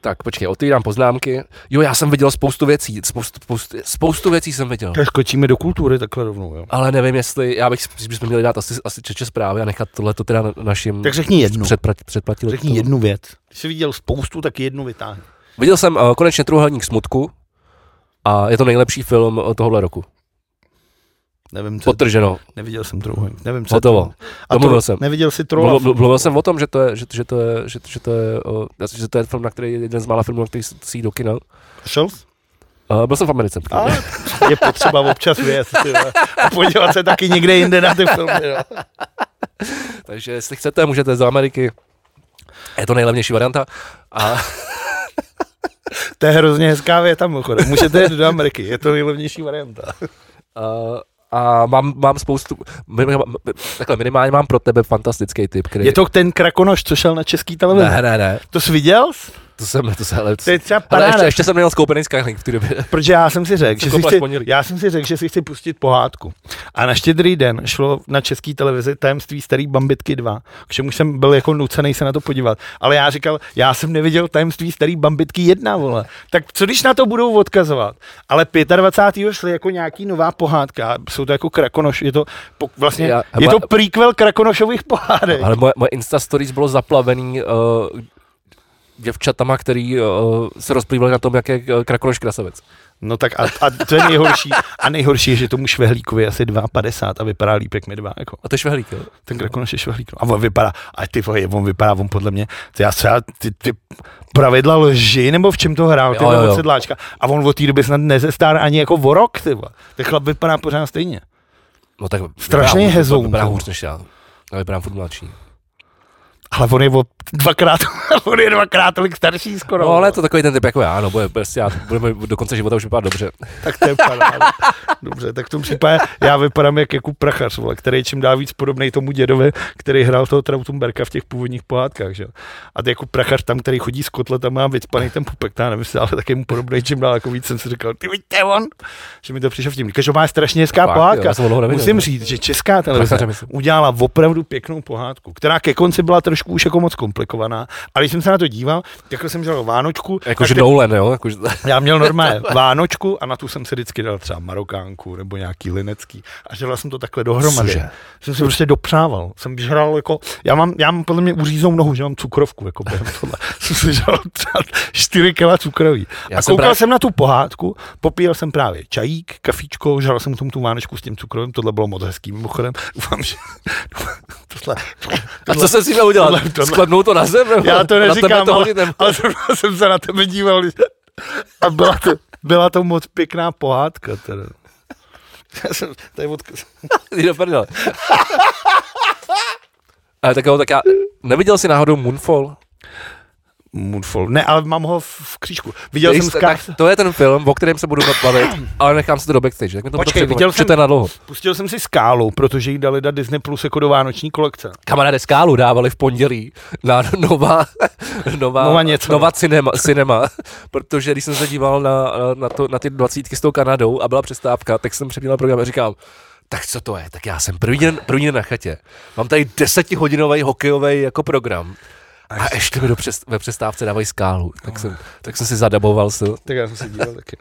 tak počkej, otvírám poznámky. Jo, já jsem viděl spoustu věcí, spoustu, spoustu, spoustu věcí jsem viděl. Tak skočíme do kultury takhle rovnou, jo. Ale nevím, jestli, já bych, bychom měli dát asi, asi Čeče zprávy a nechat tohleto teda našim... Tak řekni jednu, řekni to. jednu věc. Když jsi viděl spoustu, tak jednu vytáhni. Viděl jsem uh, konečně Trůhelník smutku a je to nejlepší film tohohle roku. Nevím, co Potrženo. To, neviděl jsem Trůhelník. Nevím, co Hotovo. A to, jsem. Neviděl jsi Trůhelník. Mluvil, mluvil jsem o tom, že to je, že, že to je, že, že to je, uh, že to je film, na který jeden z mála filmů, na který si jít do kina. Šel? Uh, byl jsem v Americe. A, je potřeba občas věc. A podívat se taky někde jinde na ty filmy. No. Takže jestli chcete, můžete z Ameriky. Je to nejlevnější varianta. A... to je hrozně hezká věta, mimochodem. Můžete jít do Ameriky, je to nejlevnější varianta. Uh, a mám, mám spoustu, takhle minimálně mám pro tebe fantastický tip. Který... Je to ten Krakonoš, co šel na český televizi? Ne, ne, ne. To jsi viděl? To jsem, to se ale... To je třeba paráda. Ale ještě, ještě jsem měl skoupený Skyling v té době. Protože já jsem si řekl, že, chci... řek, že si chci pustit pohádku. A na Štědrý den šlo na český televizi Tajemství starý Bambitky dva, k čemu jsem byl jako nucený se na to podívat. Ale já říkal, já jsem neviděl Tajemství starý Bambitky jedna, vole. Tak co když na to budou odkazovat? Ale dvacátého pátého šli jako nějaký nová pohádka. Jsou to jako Krakonoš, je to vlastně já, je to prequel Krakonošových pohádek. Ale moje, moje Insta stories bylo zaplavený uh... děvčatama, který uh, se rozplývali na tom, jak je Krakonoš krasavec. No tak a, a to je nejhorší. A nejhorší je, že tomu Švehlíkovi asi dva padesát a vypadá líp jak mi dva. Jako. A to je Švehlík, jo? Ten Krakonoš je Švehlík. A on vypadá, a ty vole, on vypadá, on podle mě, ty, já, ty, ty pravidla lži, nebo v čem to hrál, ty vole sedláčka. A on od té doby snad nezestár ani jako o rok, ty vole. Ten chlap vypadá pořád stejně. No tak strašně hezoun. Vypadá hůř než já. Já vypadám furt mladší. Ale on je dvakrát, on je dvakrát tolik starší skoro. No ale je to takový ten typ jako já, no bude, já budeme do konce života už vypadat dobře. Tak to je paráda. Dobře, tak v tom případě já vypadám jak Jakub Prachař, vole, který je čím dál víc podobnej tomu dědovi, který hrál toho Trautenberka v těch původních pohádkách, že? A ty Jakub Prachař tam, který chodí s kotletem, má vycpanej ten pupek, já nevím, ale tak je mu podobnej čím dál jako víc, jsem si říkal, ty vidíte on, že mi to přišlo v tím. Každopádně má strašně hezká Fakt, pohádka. Jo, neviděl, musím říct, že česká televize udělala opravdu pěknou pohádku, která ke konci byla trošku už jako moc komplikovaná. A když jsem se na to díval, takhle jsem dělal Vánočku. Jakože Doulen, jo? Jakož... Já měl normálně Vánočku a na tu jsem si vždycky dal třeba Marokánku nebo nějaký Linecký. A dělal jsem to takhle dohromady. Cože? Jsem se prostě dopřával. Jsem žral jako... Já mám, já mám podle mě uříznou nohu, že mám cukrovku. Jako během tohle. Jsem si žral třeba čtyři kila cukroví. Já a koukal jsem, právě... jsem na tu pohádku, popíjel jsem právě čajík, kafíčko, žral jsem k tomu tu Vánočku s tím cukrovým. Tohle bylo moc hezký, mimochodem. Doufám, že... tohle, tohle, a co jsem si měl udělat? Skladnou to na zem? Nebo? Já to neříkám, to ale, ale jsem se na tebe díval. A byla to, byla to moc pěkná pohádka. Teda. Já jsem tady odkaz. Jdi do prdele. Ale tak, tak já, neviděl jsi náhodou Moonfall? Moonfall. Ne, ale mám ho v křížku. Viděl Jist, jsem skář... To je ten film, o kterém se budu bavit, ale nechám se to do backstage. Tak mi to Počkej, viděl jsem, pustil jsem si Skálu, protože jí dali dát Disney Plus jako do vánoční kolekce. Kamaráde, Skálu dávali v pondělí na nová, nová, nová, nová cinema, cinema, protože když jsem se díval na, na, to, na ty dvacítky s tou Kanadou a byla přestávka, tak jsem přepínal program a říkám, tak co to je, tak já jsem první den, první den na chatě. Mám tady desetihodinový hokejový jako program. A ještě mi přest, ve přestávce dávají Skálu, tak jsem, tak jsem si zadaboval. Se. Tak já jsem si díval taky.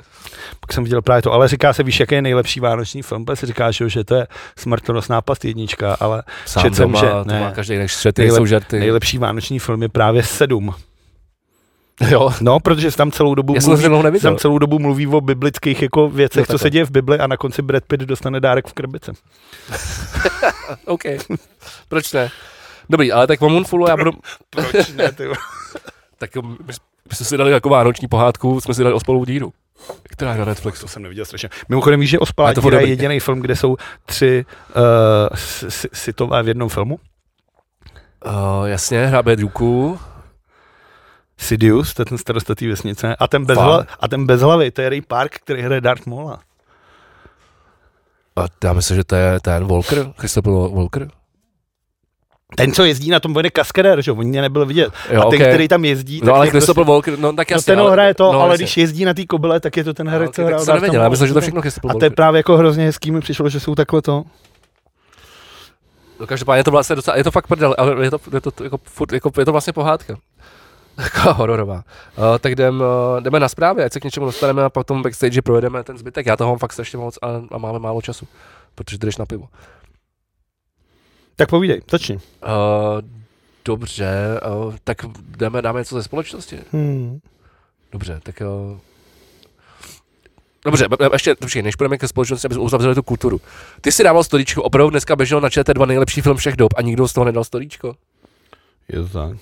Pak jsem viděl právě to, ale říká se, víš, jaký je nejlepší vánoční film, protože si říkáš, že to je Smrtonosná nápast jednička, ale četl jsem, že ne, má každý jinak šety, nejlep, jsou žarty. Nejlepší vánoční film je právě sedm. Jo. No, protože tam celou dobu mluví, tam celou dobu mluví o biblických jako věcech, no, co se děje v Bibli a na konci Brad Pitt dostane dárek v krbice. OK, proč ne? Dobrý, ale tak o Moonfallu já budu... Proč ne, ty? Tak my jsme si dali jako vánoční pohádku, jsme si dali Ospalou díru, která je na Netflixu. To jsem neviděl strašně. Mimochodem víš, že Ospalá díra je jediný film, kde jsou tři uh, sitové v jednom filmu? Uh, jasně, Hrabě Duků. Sidious, to je ten starosta té vesnice. A ten, bezhla, a ten bezhlavý, to je Ray Park, který hraje Darth Maula. A já myslím, že to je ten Walker, Christopher Walker. Ten, co jezdí na tom, bude kaskadér, že? On mě nebyl vidět. Jo, a ten, okay. který tam jezdí... No ale Christopher Walker, no tak jasně. No ten hraje to, no, ale když jezdí na té kobyle, tak je to ten herec, co hrál. Já myslím, že to všechno Christopher Walker. A to je právě jako hrozně hezký, mi přišlo, že jsou takhle to. No každopádně je to vlastně docela, je to fakt prdel, ale je to, je to, jako, furt, jako, je to vlastně pohádka. taková hororová. Uh, tak jdem, uh, jdeme na zprávy, ať se k něčemu dostaneme a potom backstage projedeme ten zbytek. Já toho mám fakt strašně moc a, a máme málo času, protože jdeš na pivo. Tak povídej, začni. Uh, dobře, uh, tak jdeme, dáme něco ze společnosti. Hmm. Dobře, tak... Uh, Dobře, ještě dobře, než půjdeme ke společnosti, abychom uzavřeli tu kulturu. Ty jsi dával stolíčko, opravdu dneska běžel na Č T dva nejlepší film všech dob a nikdo z toho nedal stolíčko. Je to tak.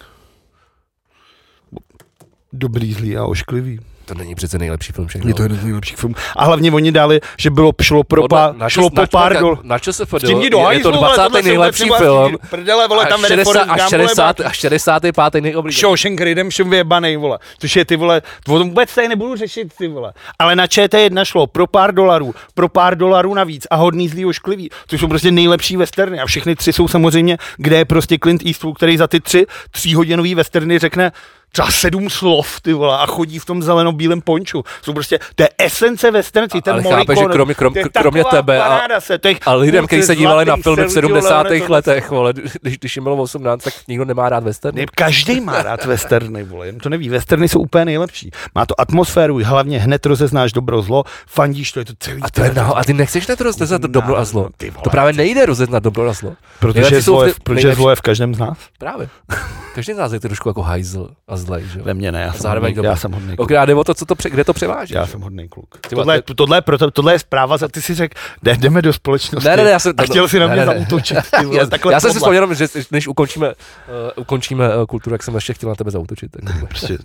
Dobrý, zlý a ošklivý. To není přece nejlepší film všech dob. Je to jeden z nejlepších filmů. A hlavně oni dali, že bylo šlo pro pá, na, na šlo po pár dol. Na Č S F D je to dvacátý nejlepší film. Prdele, vole, tam a šedesátý pátý nejoblíbenější. Shawshank Redemption vyjebanej, vole. Což je ty vole, o tom vůbec tady nebudu řešit, ty vole. Ale na Č T jedna šlo pro pár dolarů, pro pár dolarů navíc a hodný, zlý, ošklivý. Což jsou prostě nejlepší westerny a všechny tři jsou samozřejmě, kde je prostě Clint Eastwood, který za ty tři tříhodinový westerny řekne třeba sedm slov, ty vole, a chodí v tom zelenobílém ponču. Jsou prostě, to je esence westernci, ten Morricone. Ale chápeš, že kromě, krom, kromě tebe a, a lidem, kteří se dívali na filmy v sedmdesátých letech, vole, když, když jim bylo osmnáct, tak nikdo nemá rád westerny. Každý má rád westerny, vole, jen to neví, westerny jsou úplně nejlepší. Má to atmosféru, hlavně hned rozeznáš dobro zlo, fandíš to, je to celý. A, to je naho, a ty nechceš hned rozeznat dobro a zlo. Vole, to právě nejde rozeznat dobro a zlo. Protože zlo je v každém z nás. Právě. Každý z nás je trošku jako hajzl. Zlej, ve mně ne, já jsem hodný, já jsem hodný kluk. Okay, to, co to, kde to převážíš? Já jsem hodný kluk. Tohle, tohle, tohle, tohle je zpráva, za ty si řekl, jdeme do společnosti. Ne, ne, ne, já jsem, a chtěl si na mě ne, zaútočit. Ty vole, já já jsem si vzpomněl, že než ukončíme, uh, ukončíme uh, kulturu, jak jsem ještě chtěl na tebe zaútočit. Tak ne, prostě.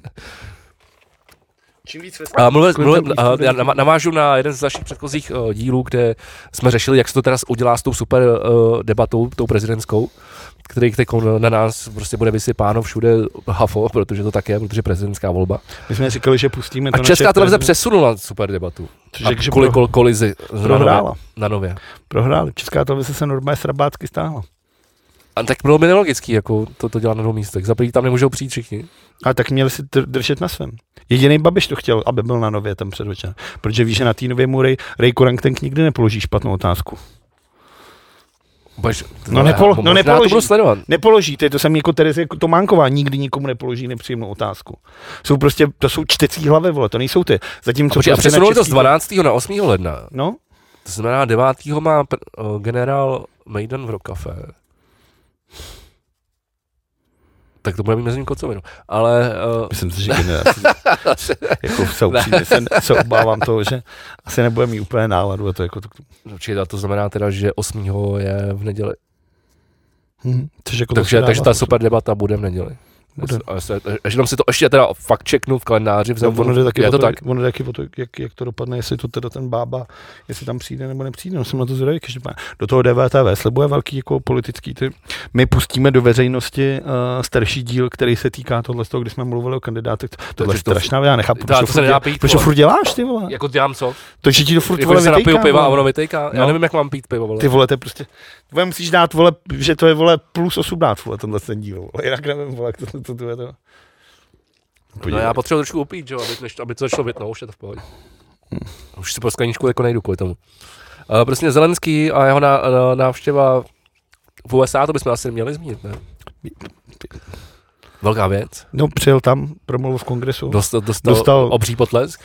Čím víc a mluvím, mluvím, a já navážu na jeden z našich předchozích uh, dílů, kde jsme řešili, jak se to teda udělá s tou super uh, debatou, tou prezidentskou, který na nás prostě bude vysypáno všude hafo, protože to tak je, protože prezidentská volba. My jsme říkali, že pustíme to. A Česká televize přesunula super debatu. A kvůli pro... kolizi prohrála. Na nově. Prohráli. Česká televize se normálně srabácky stáhla. A tak bylo by nelogický, jako to, to dělá na dvou místech. Zaprvé tam nemůžou přijít všichni. A tak měli si držet na svém. Jediný Babiš to chtěl, aby byl na nově tam předvečer. Protože víš, že na té nově mu Ray, Ray Korank nikdy nepoloží špatnou otázku. Bož, no nepolo, no nepoloží, nepoloží, to je to samé jako Terezie Tománková, nikdy nikomu nepoloží nepříjemnou otázku. Jsou prostě, to jsou čtecí hlavy, vole, to nejsou ty. Zatímco a přesunuli to z dvanáctého na osmého ledna. No? To znamená devátého má pr- generál Mejdan v Rokafe. Tak to bude mít mezi ním kocovinu, ale... Uh... Myslím si, že generál, jako se upřímně, se, se obávám toho, že asi nebude mít úplně náladu a to jako... To... Určitě, to znamená teda, že osmého je v neděli. Hmm, jako takže, takže ta super debata bude v neděli. Bude. Až tam si to ještě teda fakt čeknu v kalendáři. No, ono jde taky je to, to tak? Ono jde taky o to, jak, jak to dopadne, jestli to teda ten bába, jestli tam přijde nebo nepřijde. No jsem na to zvědavý, každopádně. Do toho D V T V slibuje velký jako politický typ. My pustíme do veřejnosti uh, starší díl, který se týká tohle z toho, kdy jsme mluvili o kandidátech. Tohle je strašná, já nechápu, proč to furt děláš, ty vole. Jako dělám co? To, že ti to furt vole vytejká. Jako se napiju piva a ono vytejká. Já nevím, jak mám pít pivo, vole. Ty vole, to prostě, vole, musíš dát, vole, že to je, vole, plus osmnáct, vole, tenhle ten díl, vole. Jinak nevím, vole, to to, to, to. No já potřebuji trošku upít, že? Aby, než, aby to začalo být, no už je to v pohodě. Už si po skleničku jako nejdu kvůli tomu. Uh, prostě Zelenský a jeho ná, návštěva v U S A, to bychom asi měli zmínit, ne? Velká věc. No přijel tam, promluvil v kongresu. Dostal, dostal, dostal obří potlesk.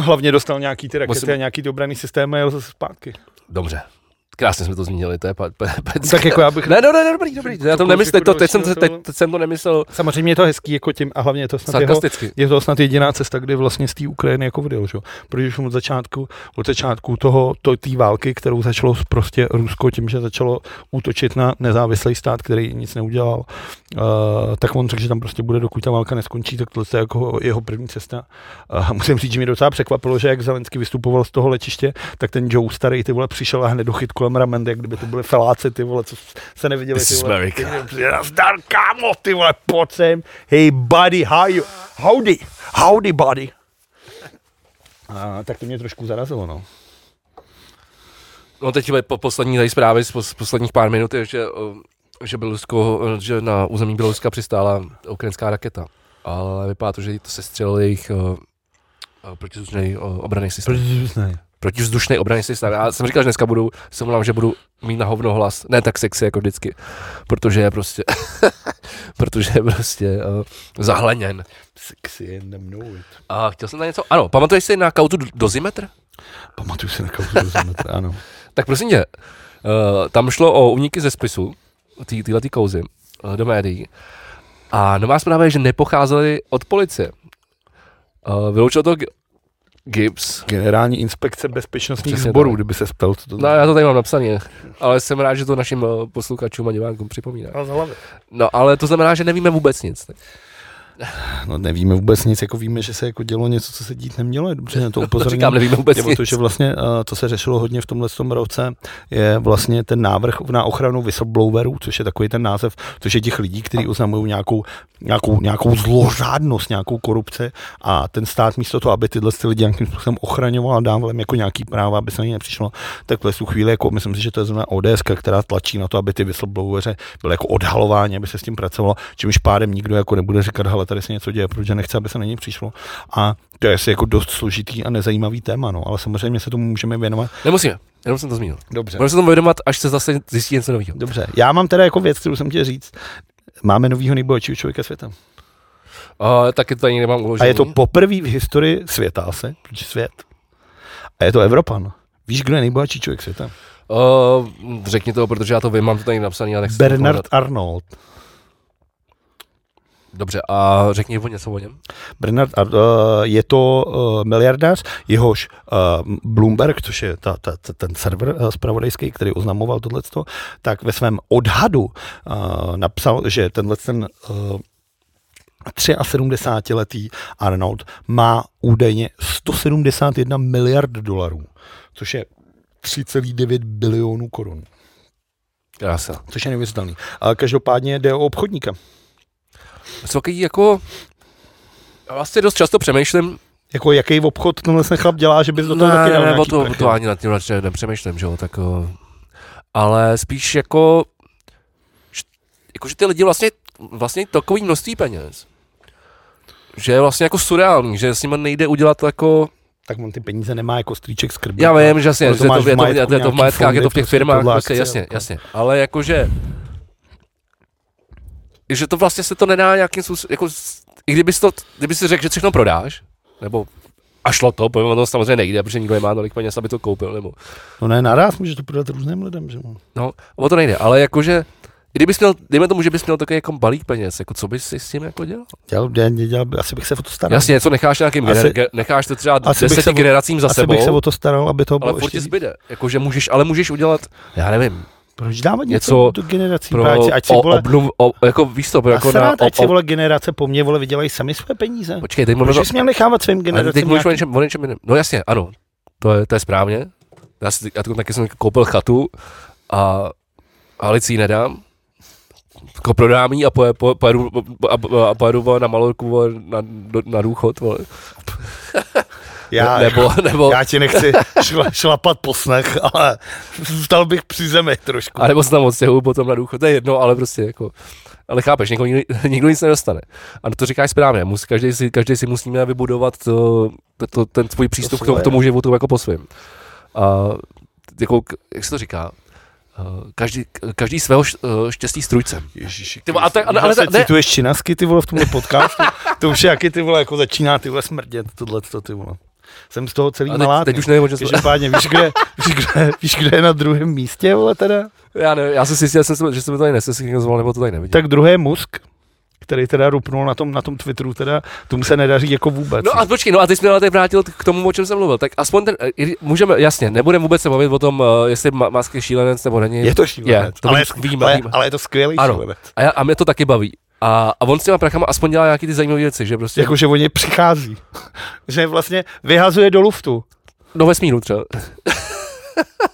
Hlavně dostal nějaký ty rakety Musím... a nějaký ty obranný systém a jel zase zpátky. Dobře. Krásně jsme to zmínili, to je pa, pa, pa, tak jako já bych... Ne, ne, ne, dobrý, dobrý, já to nemyslel, to, teď, jsem, teď, teď jsem to nemyslel. Samozřejmě je to hezký, jako tím, a hlavně je to snad, jeho, je to snad jediná cesta, kdy vlastně z té Ukrajiny jako vydel, že? Protože už od začátku, od začátku toho, té války, kterou začalo prostě Rusko tím, že začalo útočit na nezávislý stát, který nic neudělal, uh, tak on řekl, že tam prostě bude, dokud ta válka neskončí, tak tohle je jako jeho první cesta. Uh, musím říct, že mě docela překvapilo, že jak Zelenský vystupoval z toho letiště, tak ten Joe starý, ty vole, přišel a hned do chytku ramen, jak kdyby to byly feláci, ty vole, co se neviděli, ty vole. Zdar, kámo, ty vole, pojď sem. Hey, buddy, how you? Howdy, howdy, buddy. A, tak to mě trošku zarazilo, no. No teď po poslední tady zprávy z posledních pár minut je, že, že, Bělusko, že na území Běloruska přistála ukrajinská raketa. Ale vypadá to, že to sestřelil jejich uh, protizdušný uh, obranný systém. Protizdušný. protivzdušné obrany si stavím. Já jsem říkal, že dneska budu, jsem mluvám, že budu mít na hovno hlas, ne tak sexy jako vždycky, protože je prostě, protože je prostě uh, zahleněn. Sexy je nemluvit. A chtěl jsem na něco, ano, pamatuješ si na kautu dozimetr? Pamatuju si na kautu dozimetr, ano. Tak prosím tě, uh, tam šlo o úniky ze spisu, tý, týhletý kauzy uh, do médií. A nová zpráva je, že nepocházeli od policie. Uh, vyloučilo to g- Gibbs. Generální inspekce bezpečnostních sborů, kdyby se ptal. To... No, já to tady mám napsané, ale jsem rád, že to našim posluchačům a divákům připomíná. No, ale to znamená, že nevíme vůbec nic. Ne? No, nevíme vůbec nic, jako víme, že se jako dělo něco, co se dít nemělo, je dobře, to upozorním. Říkám, nevíme vůbec nic. Protože vlastně, co se řešilo hodně v tomhletom roce, je vlastně ten návrh na ochranu whistleblowerů, což je takový ten název, což je těch lidí, kteří oznamují nějakou, nějakou, nějakou zlořádnost, nějakou korupci a ten stát místo toho, aby tyhle lidi nějakým způsobem ochraňoval a dával jim jako nějaký práva, aby se na ně nepřišlo, tak v tu chvíli, jako myslím si, že to je zrovna O D S, která tlačí na to, aby ty whistlebloweři byly jako odhalováni, aby se s tím pracovalo, čímž pádem nikdo jako nebude říkat, tady se něco děje, protože nechce, aby se na něj přišlo. A to je asi jako dost složitý a nezajímavý téma, no, ale samozřejmě se tomu můžeme věnovat. Nemusíme, jenom jsem to zmínil. Dobře. Můžeme se tomu věnovat, až se zase zjistí něco nového. Dobře, já mám teda jako věc, kterou jsem chtěl říct. Máme novýho nejbohatšího člověka světa. A taky to ani nemám uložený. A je to poprvé v historii světa asi, protože svět. A je to Evropan. Víš, kdo je nejbohatší člověk světa? Uh, řekni to, protože já to vím, mám to tady napsaný. Bernard Arnold. Dobře, a řekni o něco o něm. Bernard uh, je to uh, miliardář, jehož uh, Bloomberg, což je ta, ta, ta, ten server uh, zpravodajský, který oznamoval tohleto, tak ve svém odhadu uh, napsal, že tenhle ten uh, sedmdesátitříletý Arnold má údajně sto sedmdesát jedna miliard dolarů, což je tři celá devět bilionů korun. Krása. Což je neuvěřitelný. A každopádně jde o obchodníka. Svaký jako, vlastně dost často přemýšlím. Jako jaký obchod tenhle se chlap dělá, že bys do toho ne, taky dal ne, nějaký to, prachy. To ani nad tím nepřemýšlím, že jo, tak o, ale spíš jako, jako, že ty lidi vlastně, vlastně takový množství peněz, že je vlastně jako surreální, že s nimi nejde udělat jako... Tak on ty peníze nemá jako strýček z krbu. Já vím, že jasně, to je, to, je to v majetkách, fondy, je to v těch firmách, prostě, jasně, jako. jasně, ale jakože... Že to vlastně se to nedá nějakým způsobem, jako, i kdyby si, si řekl, že všechno prodáš, nebo a šlo to, pojďme to samozřejmě nejde, protože nikdo nemá tolik peněz, aby to koupil, nebo... No ne, naraz může to prodat různým lidem, že mu. No, o to nejde, ale jakože, i kdybys měl, dejme tomu, že bys měl takový jako balík peněz, jako co bys si s tím jako dělal? Dělal, dělal, asi bych se o to staral. Jasně, něco necháš nějakým, asi, gener, necháš to třeba deseti generacím za asi sebou. Asi bych se o to staral, aby to bylo ale ještě... Zbyde, jakože můžeš, ale můžeš udělat, já nevím. Proč dávat něco do generací pro práci, ať si o, vole... Obnov, o, jako výstup, jako na... Rád, ať o, si vole generace po mně, vole, vydělají sami své peníze. Počkej, teď mluvím... Proč jsi měl nechávat svým generacím nějaký... Teď mluvíš o něčem jiném. No jasně, ano, to je, to je správně. Já, si, já taky jsem koupil chatu a, a licí nedám. Jako prodám jí a pojedu po, po, po, po, po, na malorku na, na, na důchod, vole. Já, nebo, nebo... já ti nechci šla, šlapat po snech, ale zůstal bych při zemi trošku. A nebo se tam odstěhuji potom na důchod, to je jedno, ale prostě jako, ale chápeš, nikdo, nikdo nic nedostane. A to říkáš správně, musí, každý, si, každý si musíme vybudovat to, to, ten svůj přístup to k, tomu, k tomu životu jako po svým. A jako, jak se to říká? Každý, každý svého štěstí strůjcem. Ježiši, ty vole, a tak, ale, ale se cituješ činasky, ty vole, v tomhle podcastu, to už je jaký, ty vole, jako začíná, ty vole, smrdět, tohleto, ty vole. Jsem z toho celý malátný. Teď už nevím, o čem Každopádně, víš, kde, víš, kde, víš, kde je na druhém místě, vole, teda? Já nevím, já jsem si jistil, že jsem to tady neseskynoval, nebo to tady nevidím. Tak druhé Musk, který teda rupnul na tom, na tom Twitteru, teda tomu se nedaří jako vůbec. No a počkej, no a ty jsi mě vrátil k tomu, o čem jsem mluvil, tak aspoň ten, můžeme, jasně, nebudeme vůbec se mluvit o tom, jestli Musk je šílenec nebo není. Je to šílenec, je, to ale, vím, vím, ale, vím. ale je to skvělý ano, šílenec. A, já, a mě to taky baví. A, a on s těma prachama aspoň dělá nějaký ty zajímavé věci, že prostě... Jako, že o ně přichází. Že vlastně vyhazuje do luftu. Do vesmíru třeba.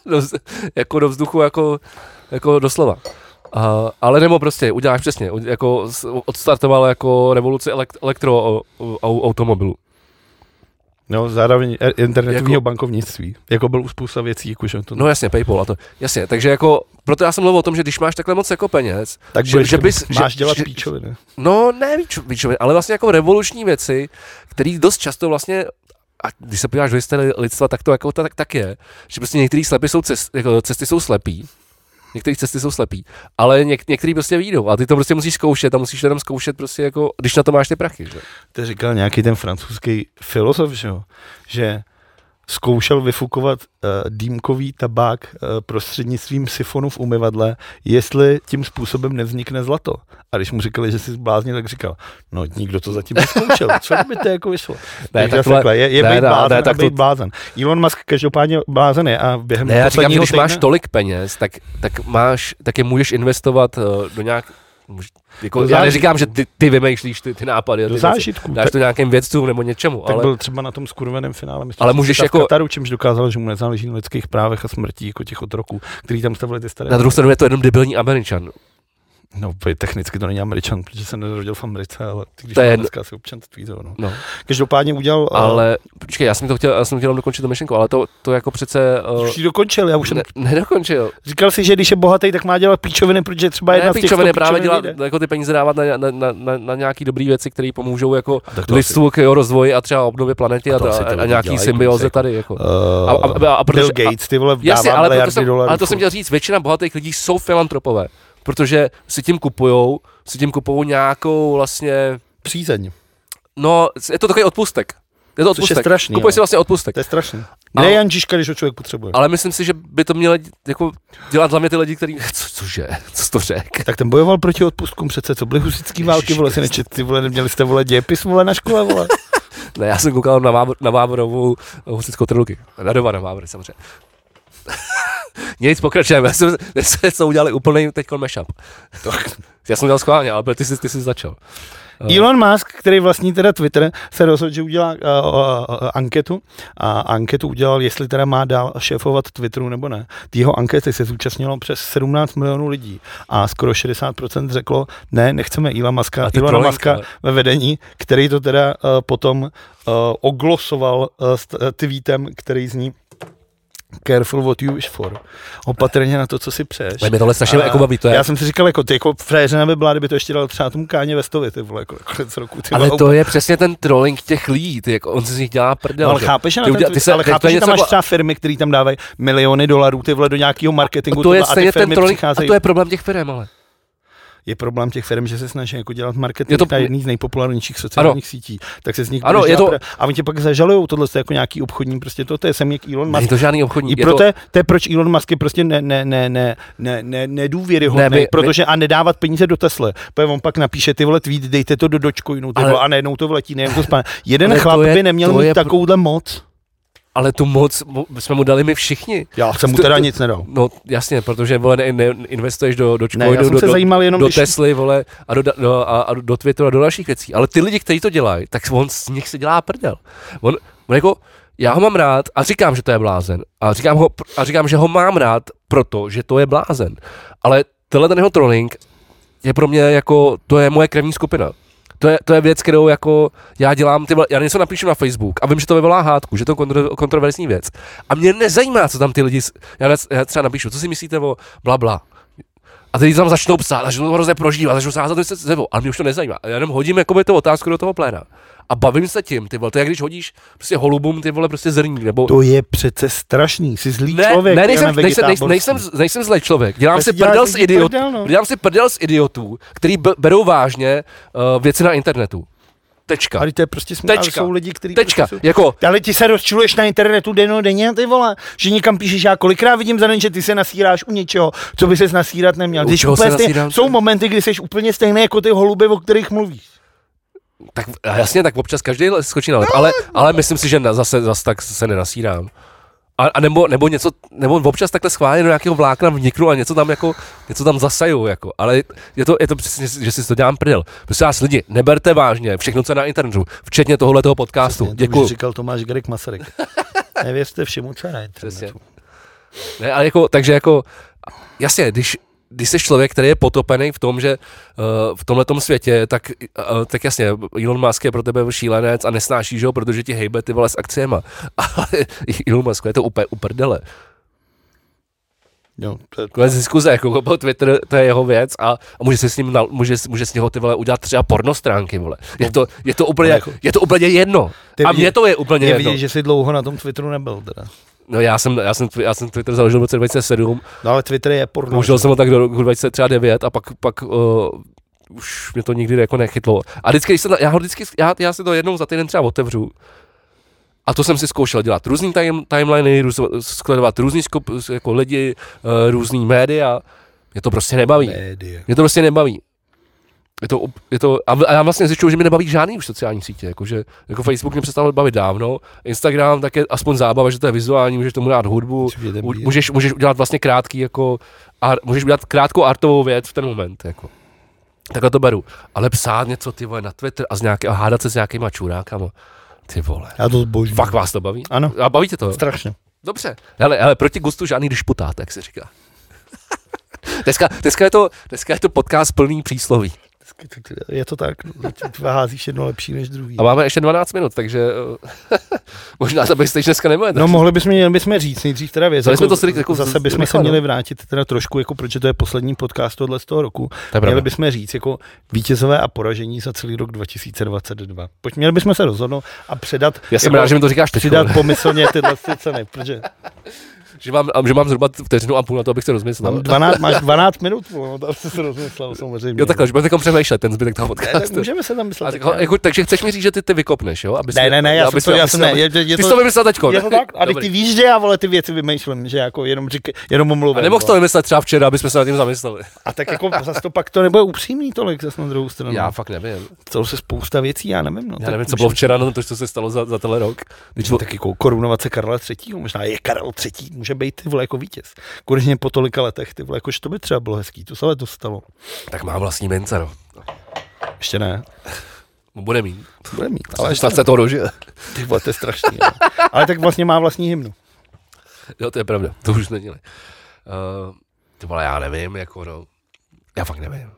do, jako do vzduchu, jako, jako doslova. Uh, ale nebo prostě uděláš přesně, jako odstartoval jako revoluci elektroautomobilů. No, zároveň internetovního jako, bankovnictví. Jako byl spousta věcí, jakože to... No jasně, PayPal a to. Jasně, takže jako, proto já jsem mluvil o tom, že když máš takhle moc jako peněz... Tak že, že bys, máš že, dělat že, píčoviny. No, ne píčoviny, ale vlastně jako revoluční věci, které dost často vlastně... a když se podíváš do historie lidstva, tak to jako tak, tak je, že prostě některé slepy jsou cest, jako cesty jsou slepý. Některé cesty jsou slepý, ale něk- některý prostě vyjdou a ty to prostě musíš zkoušet a musíš jenom zkoušet prostě jako, když na to máš ty prachy, že? Ty říkal nějaký ten francouzský filozof, že jo, že zkoušel vyfukovat uh, dýmkový tabák uh, prostřednictvím sifonu v umyvadle, jestli tím způsobem nevznikne zlato. A když mu říkali, že jsi zbláznil, tak říkal, no nikdo to zatím nezkoušel, co by to jako vyšlo. Ne, tak takhle, je, je ne, být blázen ne, ne, a být to... blázen. Elon Musk každopádně blázen je a během ne, posledního říkám, když týdne... máš tolik peněz, tak, tak, máš, tak je můžeš investovat uh, do nějak... Jako, já neříkám, že ty, ty vymýšlíš ty, ty nápady. Do zážitků. Dáš to nějakým vědcům nebo něčemu. Tak ale... byl třeba na tom skurveném finále. Myslím, ale můžeš jako... Kataru, čímž dokázal, že mu nezáleží na lidských právech a smrtí jako těch otroků, který tam stavili ty staré. Na druhou stranu je to jenom debilní Američan. No, technicky to není Američan, protože se nerodil v Americe, ale ty, když to je dneska asi občanství. No. No. Každopádně udělal... Ale, počkej, já jsem to chtěl, já jsem chtěl dokončit tu myšlenku, ale to, to jako přece... Uh... Už jsi dokončil, já už ne, jsem... Nedokončil. Říkal jsi, že když je bohatý, tak má dělat píčoviny, protože třeba jedna ne, z těch... Píčoviny právě dělat, jako ty peníze dávat na, na, na, na, na nějaký dobrý věci, které pomůžou jako lidstvu k jeho rozvoji a třeba obnově planety a, a, a, a nějaký symbioze tady. Jako. Uh, a, a, a, a protože, Bill Gates, ty vole, dává miliardy dolarů. Ale to jsem chtěl říct, většina bohatých lidí jsou filantropové. Protože si tím kupujou, si tím kupujou nějakou vlastně... Přízeň. No, je to takový odpustek. Je to odpustek. Což je strašný. Kupuje si vlastně odpustek. To je strašný. Ne Jan Žižka, když ho člověk potřebuje. Ale myslím si, že by to mělo jako dělat hlavně ty lidi, kteří... Co, cože? Co jsi to řek? Tak ten bojoval proti odpustkům přece, co byly husitský války, vole, si nečet, ty vole, neměli jste, vole, dějepis, vole, na škole, vole. Ne, já jsem koukal na, Vávr, na Vávrovou husitskou trilogii. Na Dova na Vávry, samozřejmě. Nic, pokračujeme. Já jsem, já jsem udělal úplný teďko mashup. Já jsem udělal schválně, ale ty jsi, ty jsi začal. Elon Musk, který vlastní teda Twitter, se rozhodl, že udělá uh, uh, anketu a anketu udělal, jestli teda má dál šéfovat Twitteru nebo ne. Týho ankety se zúčastnilo přes sedmnáct milionů lidí a skoro šedesát procent řeklo, ne, nechceme Elona Muska, Elona Muska ale... ve vedení, který to teda uh, potom uh, oglosoval uh, tweetem, který zní Careful what you wish for. Opatrně na to, co si přeješ. Mě tohle strašně jako baví, to je. Já jsem si říkal, jako ty jako frajeřina by byla, kdyby to ještě dal třeba tomu Káně Vestovi, ty vole, jako konec roku. Ty ale byla, to úplně... je přesně ten trolling těch lidí, ty, jako on se z nich dělá prdel. No, ale chápeš, ty, na ten, ty se, ale chápeš, že tam máš třeba firmy, které tam dávají miliony dolarů, ty vole, do nějakého marketingu. A to je tyhle, stejně ten trolling, přicházejí... a to je problém těch firm, ale. Je problém těch firm, že se snaží jako dělat marketing to... na jedný z nejpopulárnějších sociálních ano. sítí. Tak se z nich ano, to... a oni tě pak zažalujou, tohle je jako nějaký obchodní, prostě to, to je sem jak Elon Musk. Je to žádný obchodní. I proto to... Je, to je proč Elon Musk je prostě ne ne ne ne ne ne nedůvěryhodný, ne, my, protože my... a nedávat peníze do Tesly. Protože on pak napíše ty vole tweet, dejte to do Dogecoinu, ty vole, ale... a najednou to vletí, nevím, to spadne. Jeden ale chlap je, by neměl mít je... takovouhle moc. Ale tu moc mo, jsme mu dali my všichni. Já jsem mu teda nic nedal. No jasně, protože vole ne, ne, investuješ do do Čkoidu, ne, do, do, jenom do Tesly, vole a do, do a, a do Twitteru a do dalších věcí. Ale ty lidi, kteří to dělají, tak on z nich se dělá prdel. On, on jako já ho mám rád a říkám, že to je blázen. A říkám ho a říkám, že ho mám rád, protože to je blázen. Ale tenhle ten jeho trolling je pro mě jako to je moje krevní skupina. To je, to je věc, kterou jako já dělám, ty vole, já něco napíšu na Facebook a vím, že to vyvolá hádku, že to je kontro, kontroverzní věc. A mě nezajímá, co tam ty lidi, já, já třeba napíšu, co si myslíte o blabla. A ty lidi tam začnou psát, začnou to hrozně prožívat, začnou sázat se sebou, ale mě už to nezajímá. Já jenom hodím jakoby tu otázku do toho pléna. A bavím se tím, ty vole, to je jak když hodíš prostě holubům, ty vole, prostě zrní, nebo... To je přece strašný, jsi zlý ne, člověk. Ne, nejsem, nejsem, nejsem, nejsem, nejsem zlej člověk, dělám to si prdel z idiotů, no. dělám si prdel z idiotů, který b- berou vážně uh, věci na internetu. Tečka. Ale to je prostě smutné, ale jsou lidi, kteří... Tečka, prostě jsou... jako... Ale ty se rozčiluješ na internetu dennodenně, ty vole, že někam píšeš, já kolikrát vidím za den, že ty se nasíráš u něčeho, co by ses nasírat neměl. Ty úplně stejný, jsou momenty, kdy jsi úplně stejný jako ty holuby, o kterých mluvíš. Tak jasně, tak občas každý skočí na lep, ale, ale myslím si, že na, zase, zase tak se nenasírám. A, a nebo, nebo něco, nebo občas takhle schválně do nějakého vlákna vniknu a něco tam jako, něco tam zasaju jako, ale je to, je to přesně, že si to dělám prdel. Prostě vás lidi, neberte vážně všechno, co je na internetu, včetně tohohletoho podcastu. Přesně, děkuju. To už říkal Tomáš Garrigue Masaryk. Nevěřte všemu, co je na internetu. Ne, ale jako, takže jako, jasně, když... Když jsi člověk, který je potopený v tom, že uh, v tomhletom světě, tak, uh, tak jasně, Elon Musk je pro tebe šílenec a nesnášíš ho, protože ti hejbe ty vole s akciema. Ale Elon Musk je to úplně uprdele. Jo, to je diskuze, jako po Twitter, to je jeho věc a, a může se s ním, může, může s něho ty vole udělat třeba pornostránky, vole. Je to, je to úplně, jako, je to úplně jedno. A mně to je úplně je jedno. Vidíš, že jsi dlouho na tom Twitteru nebyl teda. No já jsem, já jsem, já jsem Twitter založil v roce dva tisíce sedm. No ale Twitter je porno. Použil jsem ho tak do roku dva tisíce devět a pak, pak uh, už mě to nikdy jako nechytlo. A vždycky, když se, já, vždycky, já, já se to jednou za týden třeba otevřu. A to jsem si zkoušel dělat různý time, timeliny, růz, skladovat různý skup, jako lidi, uh, různý média. Mě to prostě nebaví. Média. Mě to prostě nebaví. Je to, je to, a já vlastně zjišťuju, že mi nebaví žádný už sociální sítě. Jako, že, jako Facebook mě přestalo bavit dávno, Instagram tak je aspoň zábava, že to je vizuální, můžeš tomu dát hudbu, můžeš, můžeš udělat vlastně krátký, jako, a můžeš udělat krátkou artovou věc v ten moment. Jako. Takhle to beru. Ale psát něco ty vole, na Twitter a, z nějaký, a hádat se s nějakýma čurákama. Ty vole. Já to zbožňuji. Fakt vás to baví? Ano. A bavíte to? Strašně. Dobře. Hele, ale proti gustu žádný disputát, jak se říká. dneska, dneska, je to, dneska je to podcast plný přísloví. Je to tak, házíš jedno lepší než druhý. A máme ještě dvanáct minut, takže možná to byste dneska nemohli. No mohli bychom, měli bychom říct nejdřív teda věc, jako, to, jako, zase bychom se měli vrátit teda trošku, jako, protože to je poslední podcast tohle z toho roku, měli bychom říct jako vítězové a poražení za celý rok dva tisíce dvacet dva. Pojď, měli bychom se rozhodnout a předat, já jsem jako, rád, že mi to říkáš přidat teďko, pomyslně tyhle ceny, protože... Že mám, že mám zhruba vteřinu a půl na to, abych se rozmyslel. Mám dvanáct, máš dvanáct minut, aby jsi se rozmyslel, samozřejmě. Jo, takhle, že budeme takom přemýšlet ten zbytek toho podcastu. Ne, tak můžeme se tam myslet. Tak, jako, takže chceš mi říct, že ty, ty vykopneš, jo? Aby ne, ne, ne, já jsem to, já jsem ne. Ty jsi to vymyslel teďko. Je to tak? A ty víš, že já, vole, ty věci vymýšlím, že jako jenom říkám, jenom mluvím. A nemohl to vymyslet třeba včera, aby jsme se nad tím zamysleli. A tak jako zase to pak to nebude upřímný tolik zase na druhou stranu. Já fakt nevím. To se spousta věcí, já nevím, no. Já nevím, co bylo včera, no to, co se stalo za ten rok. Taky korunovace Karla třetího, možná je Karel třetí. Může být ty vole jako vítěz. Konečně po tolika letech ty vole, jakož to by třeba bylo hezký, to se ale dostalo. Tak má vlastní mince, no. Ještě ne. Bude mít. Bude mít. Ale snad se to dožil. Ty vole, to je strašný. Ale. ale tak vlastně má vlastní hymnu. Jo, to je pravda, to už není. Uh, ty vole, já nevím, jako no, já fakt nevím.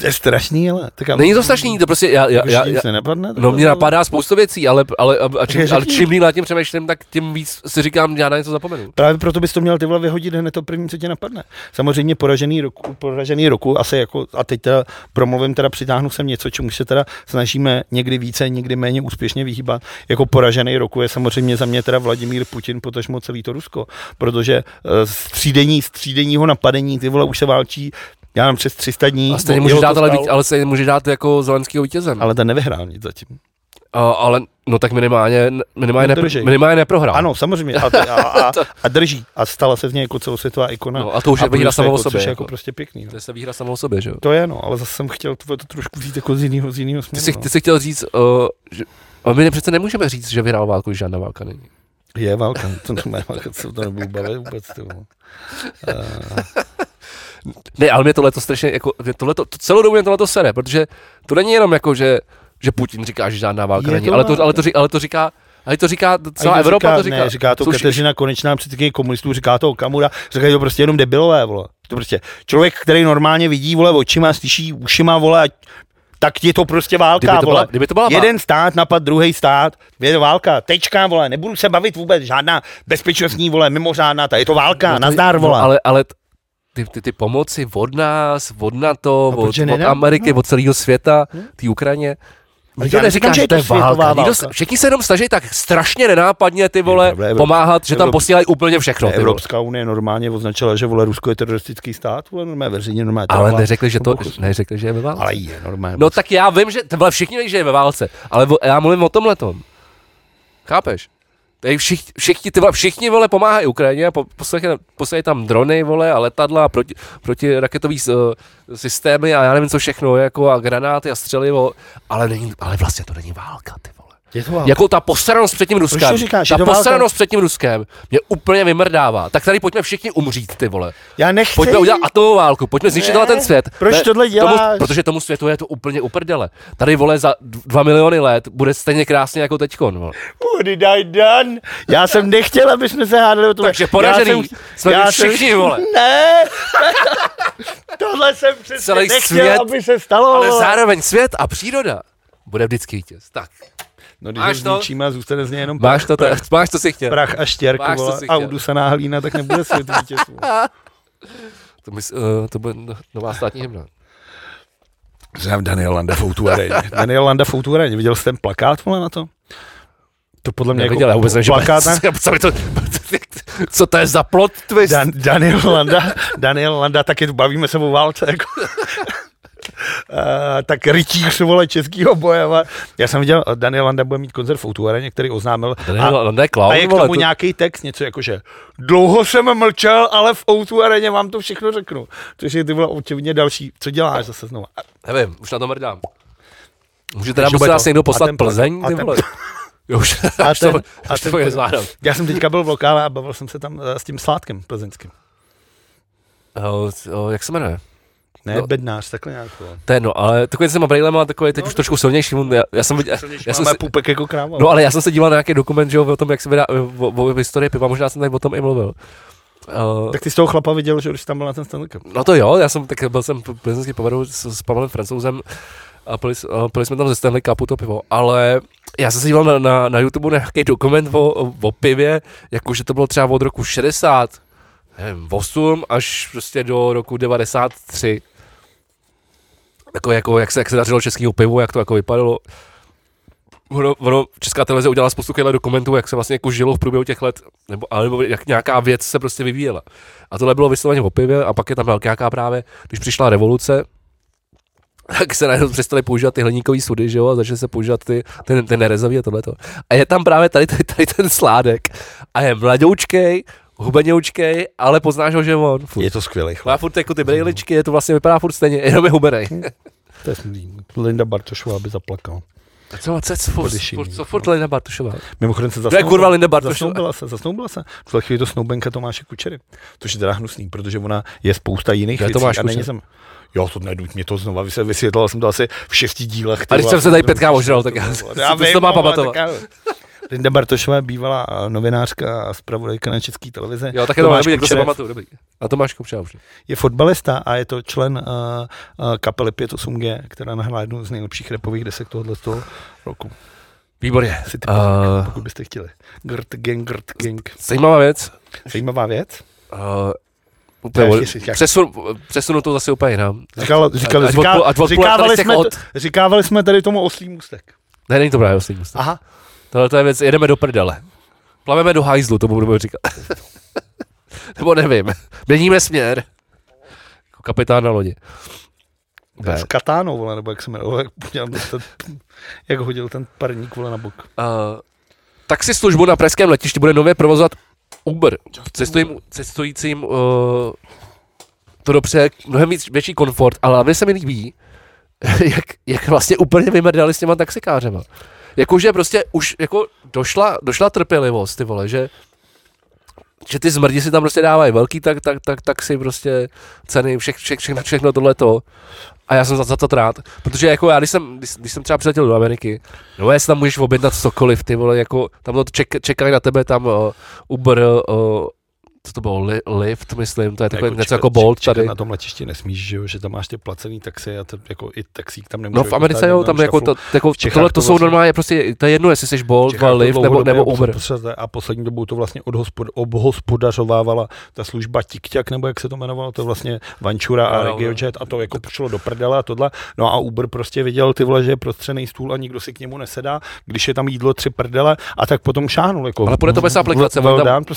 To je strašný, ale... Tak není to strašný, to prostě... Já, já, já, já, nepadne, no mě napadá spoustu věcí, ale, ale, a čím, ale čím díl na tím přemýšlím, tak tím víc si říkám, já na něco zapomenu. Právě proto bys to měl ty vole vyhodit hned to první, co tě napadne. Samozřejmě poražený roku, poražený roku asi jako, a teď teda promluvím, teda přitáhnu sem něco, čemu se teda snažíme někdy více, někdy méně úspěšně vyhýbat. Jako poražený roku je samozřejmě za mě teda Vladimír Putin, potažmo celý to Rusko, protože střídení, střídeního napadení, ty vole už se válčí. Já mám přes tři sta dní. A stejně můžeš dát, ale, ale stejně můžeš dát jako Zelenskýho vítězem. Ale ten nevyhrál nic zatím. Uh, ale no tak minimálně, minimálně, nepr- minimálně neprohrál. Ano, samozřejmě. A, a, a, a drží. A stala se z něj jako celosvětová ikona. No, a to už a je výhra samou o sobě. Jako, jako prostě pěkný. No. To je se výhra samou sobě, že jo? To je, no, ale zase jsem chtěl to, to trošku říct jako z jiného z jiného směru. Ty jsi, no. ty jsi chtěl říct, uh, že, a my přece nemůžeme říct, že vyhrál válku, že žádná válka není. Je válka, to nemá válka, co to nebudu bavit vůbec. Ne, ale mě tohle to strašně, jako, tohleto, to, celou dobu mě tohle to sere, protože to není jenom jako, že, že Putin říká, že žádná válka není, ale to, ale, to, ale to říká, ale to říká celá Evropa, říká, to říká. Ne, říká to Kateřina Konečná, předsedkyně komunistů, říká to Okamura, říkají to prostě jenom debilové, vole. To prostě člověk, který normálně vidí, vole, očima, slyší ušima, vole, tak je to prostě válka, kdyby to byla, vole. Kdyby to byla válka. Jeden stát napad druhý stát, je to válka, tečka, vole, nebudu se bavit vůbec, žádná bezpečnostní, vole, mimořádná, ta je to válka, no, nazdar, vole. No, ale, ale t- Ty, ty, ty pomoci od nás, od NATO, no, od, od Ameriky, no. Od celého světa, no. Té Ukrajině. Nikdo neříká, že to je válka. válka. Všichni se jenom snaží tak strašně nenápadně ty vole je, je, pomáhat, je, že tam Evrop... posílají úplně všechno. Je, Evropská unie normálně označila, že vole Rusko je teroristický stát, vole normálně veřejně normálně. Ale neřekli, že to, neřekli, že je ve válce. Ale je normálně. No tak já vím, že tohle všichni neví, že je ve válce, ale já mluvím o tomhletom. Chápeš? Všichni, všichni, ty vole, všichni vole pomáhají Ukrajině, posílají tam drony vole a letadla a proti, proti raketový uh, systémy a já nevím co všechno, jako a granáty a střelivo, ale, není, ale vlastně to není válka, ty vole. Je to válka. Jako ta posranost před tím Ruskem, říkáš, ta posranost před tím Ruskem mě úplně vymrdává, tak tady pojďme všichni umřít, ty vole. Já nechci. Pojďme udělat atomovou válku, pojďme zničit ten svět. Proč ne, tohle děláš? Tomu, protože tomu světu je to úplně uprdele. Tady vole za dva miliony let bude stejně krásně jako teďkon, vole. Done. Já jsem nechtěl, aby jsme se hádali o tom. Takže poražený já jsem, jsme já všichni, jsem, vole. Ne, tohle jsem přesně nechtěl, svět, aby se stalo. Ale zároveň svět a příroda bude vždycky vítěz. Tak. No když máš ho zničíme a zůstane z něj jenom máš prach, to, prach, máš to si chtěl. Prach a štěrk, máš vole, a udusaná hlína, tak nebude svět vítěz. To, mys, uh, to bude nová státní hymna. Znám Daniel Landa Foutuarej. Daniel Landa Foutuarej, neviděl jste ten plakát na to? To podle mě neviděl, jako vůbec plakát. Ne? To, co to je za plot twist? Dan, Daniel Landa, Daniel Landa, taky bavíme se o válce. Jako. Uh, tak rytíř, vole, českýho boje. Já jsem viděl, Daniel Landa bude mít koncert v O dva Areně, který oznámil. Daniel Landa je clown, a je k tomu to... nějaký text, něco jako, že dlouho jsem mlčel, ale v O dva Areně vám to všechno řeknu. Což je, ty vole, očivně další. Co děláš zase znovu? Nevím, už na to mrdám. Můžete nám musel asi někdo poslat ten Plzeň, ten, ty vole. Jo, už, a ten, to, a ten, to je zvládám. Já jsem teďka byl v lokále a bavil jsem se tam s tím Sládkem plzeňským. O, o, jak se jmenuje? Ne, no, bednář, takhle nějak. To je no, ale takový jsem brejlem, ale takový teď no, už trošku silnější. Já, já jsem viděl, já jsem se, půpek jako kráva. No, ale já jsem se díval na nějaký dokument, že jo, o tom, jak se vydá o, o historii piva, možná jsem tak o tom i mluvil. Uh, tak ty z toho chlapa viděl, že už tam byl na ten Stanley Cup. No to jo, já jsem tak byl jsem plzeňský povedou s, s Pavelem Francouzem a pili, pili jsme tam ze Stanley Cupu to pivo, ale já jsem se díval na, na, na YouTube na nějaký dokument o, o pivě, jakože to bylo třeba od roku šedesát, nevím, osm až prostě do roku devadesát tři. Jako, jako, jak, se, jak se dařilo českýho pivu, jak to jako vypadalo. Ono, ono, Česká televize udělala spoustu těchto dokumentů, jak se vlastně jako žilo v průběhu těch let, nebo, nebo jak nějaká věc se prostě vyvíjela. A tohle bylo vysloveně o pivě a pak je tam nějaká právě, když přišla revoluce, tak se najednou přestali používat ty hliníkový sudy, že jo, a začaly se používat ty, ty, ty nerezavý a tohleto. A je tam právě tady, tady, tady ten Sládek a je mladoučkej, hubeňoučkej, ale poznáš ho, že on. Furt. Je to skvělý chlap. Má furt jako ty brejličky, je to vlastně vypadá furt stejně, jenom je hubenej. To je smutný. Linda Bartošová by zaplakala. A co, co, co, furt, furt, co furt Linda Bartošová? Mimochodem se zasnoubila. To je kurva Linda Bartošová. Zasnoubila se, zasnoubila se. V tuhle chvíli to snoubenka Tomáše Kučery. Což je teda hnusný, protože ona je spousta jiných je věcí a není jsem... Jo, to nejdu, mě to znova vysvětlila, jsem to asi v šesti dílech. A když jsem se tady pětká ožral, tak já to má pamatovat. Linda Bartošová, bývalá novinářka a zpravodajka na České televizi. Jo, tak je to má být, kdo se pamatuju, dobrý. A Tomáš Kupčera už. Je fotbalista a je to člen uh, uh, kapely pět osm gé, která nahrála jednu z nejlepších rapových desek tohohle toho roku. Výborně. Si ty uh, pokud byste chtěli. Grt, gang, grt, gang. Zajímavá věc. Zajímavá věc. Uh, Nebo, přesun, přesunu to zase úplně jinam. Říkal, říkal, říkal, říkávali, jsme, říkávali jsme tady tomu oslý můstek. Ne, není to právě oslý můstek. Aha. Tohle to je věc, jedeme do prdele. Plaveme do hajzlu, to budeme říkat. Nebo nevím. Měníme směr. Jako kapitán na lodi. Ne. S katánou, vole, nebo jak se jmenoval. Jak, jak hodil ten parník, vole, na bok. Uh, taxi službu na pražském letišti bude nově provozovat Uber. Cestujícím, cestujícím uh, to dobře, mnohem víc, větší komfort, ale hlavně se mi líbí, jak, jak vlastně úplně vymrdali s těma taxikářema. Jakože prostě už jako došla, došla trpělivost, ty vole, že, že ty zmrdi si tam prostě dávají velký, tak, tak, tak, tak si prostě ceny, všech, všech, všechno, všechno tohleto. A já jsem za, za to rád, protože jako já, když jsem, když, když jsem třeba přiletěl do Ameriky, no jestli tam můžeš objednat cokoliv, ty vole, jako tam to ček, čekají na tebe, tam uh, Uber, uh, co to bylo, li, Lyft, myslím, to je takové jako něco čekat, jako Bolt čekat tady. Na tom letišti nesmíš, že, jo, že tam máš ty placený taxi a te, jako i taxík tam nemůže. No v Americe jo, tam jako, to, jako tohle to jsou normálně, prostě to je jedno, jestli jsi Bolt, Lyft nebo, nebo Uber. A poslední dobou to vlastně odhospod, obhospodařovávala ta služba TikTok, nebo jak se to jmenovalo, to je vlastně Vančura a RegioJet a to jako přišlo do prdele a tohle. No a Uber prostě viděl ty vole, že je prostřený stůl a nikdo si k němu nesedá, když je tam jídlo tři prdele a tak potom šáhnul. Jako, ale půjde to bez aplikace.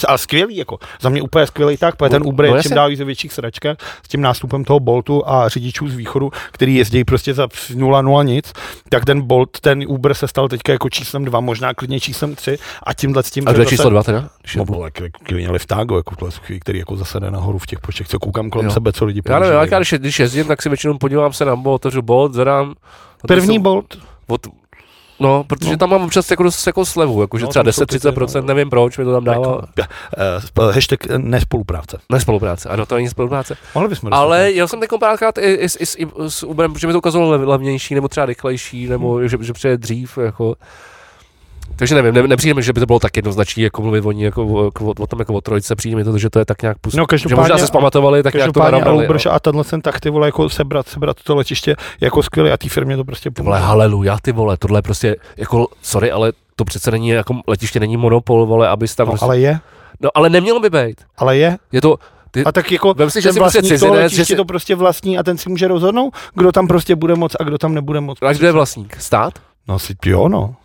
Ale skvělý jako. Úplně skvělý tak, protože ten Uber je čím dál víc větších sračkách s tím nástupem toho Boltu a řidičů z východu, který jezdí prostě za nula nula nic, tak ten Bolt, ten Uber se stal teďka jako číslem dva, možná klidně číslem tři a tímhle s tím... A to je číslo dva teda? No bylo klidně Liftago, který jako zase jde nahoru v těch počech, co koukám kolem sebe, co lidi používají. Já nevím, když jezdím, tak si většinou podívám se na Bolt, otevřu Bolt, zadám... První Bolt. No, protože no. Tam mám občas jako, jako slevu, jakože no, třeba deset až třicet procent, no. Nevím proč mi to tam dává. Uh, hashtag nespolupráce. Nespolupráce, ano, to není spolupráce. Ale já jsem takový párkrát i, i, i, i s Uberem, protože mi to ukazovalo levnější, nebo třeba rychlejší, nebo hmm. že, že přijde dřív, jako. Takže nevím, ne, nepřijde mi, že by to bylo tak jednoznačný, jako mluvit o ní, jako o, o, o tom, jako o trojce, přijde mi to, že to je tak nějak pustý. No, že možná se zpamatovali, tak nějak to naravnali. Uber a tenhle jsem tak, ty vole, jako sebrat, sebrat to letiště, jako skvělé a té firmě to prostě pomůže. Vole, haleluja, ty vole, tohle prostě, jako, sorry, ale to přece není, jako letiště není monopol, vole, abys tam... No, prostě... ale je. No, ale nemělo by být. Ale je. Je to... Ty, a tak jako vem si, že ten vlastník toho letiště to prostě vlastní a ten si může rozhodnout, kdo tam prostě bude moc a kdo tam nebude moc. A kdo je vlastník? Stát? No asi jo, no.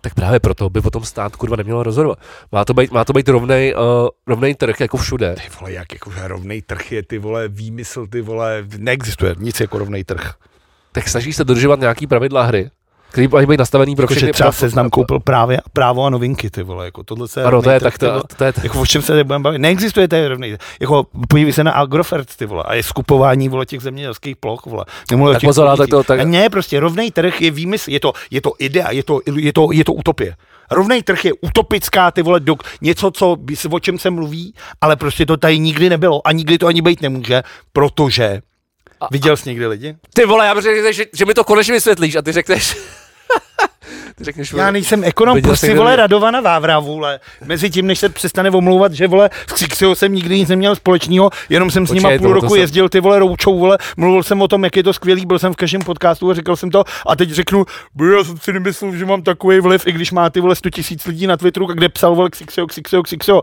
Tak právě proto by potom stát kurva nemělo rozhodovat. Má to být, má to být rovnej, uh, rovnej trh jako všude. Ty vole, jak jako rovnej trh je, ty vole, výmysl, ty vole, neexistuje nic jako rovnej trh. Tak snažíš se dodržovat nějaký pravidla hry, který mají být nastavený pro všechny. Protože třeba Seznam koupil právě právo a novinky, ty vole, jako tohle se ano, to je tak, to, to je tak. Jako o čem se tady budeme bavit, neexistuje tady rovný, jako podívej se na Agrofert, ty vole, a je skupování, vole, těch zemědělských ploch, vole, nemluví o těch lidí, tak... ne, prostě rovnej trh je výmysl, je to, je to idea, je to, je to, je to utopie. Rovnej trh je utopická, ty vole, dok, něco, co, o čem se mluví, ale prostě to tady nikdy nebylo a nikdy to ani být nemůže, protože A, viděl jsi někdy lidi? Ty vole, já bych řekl, že, že mi to konečně vysvětlíš a ty řekneš... ty řekneš já nejsem ekonom, prostě vole Radovana Vávra, vůle. Mezi tím, než se přestane omlouvat, že vole, s Křiksou jsem nikdy nic neměl společného, jenom jsem s nima půl roku jsem... jezdil ty vole roučou, vole, mluvil jsem o tom, jak je to skvělý, byl jsem v každém podcastu a říkal jsem to a teď řeknu, já jsem si nemyslel, že mám takový vliv, i když má ty vole sto tisíc lidí na Twitteru, kde psal vole Křiksou, Křiksou, Křiksou.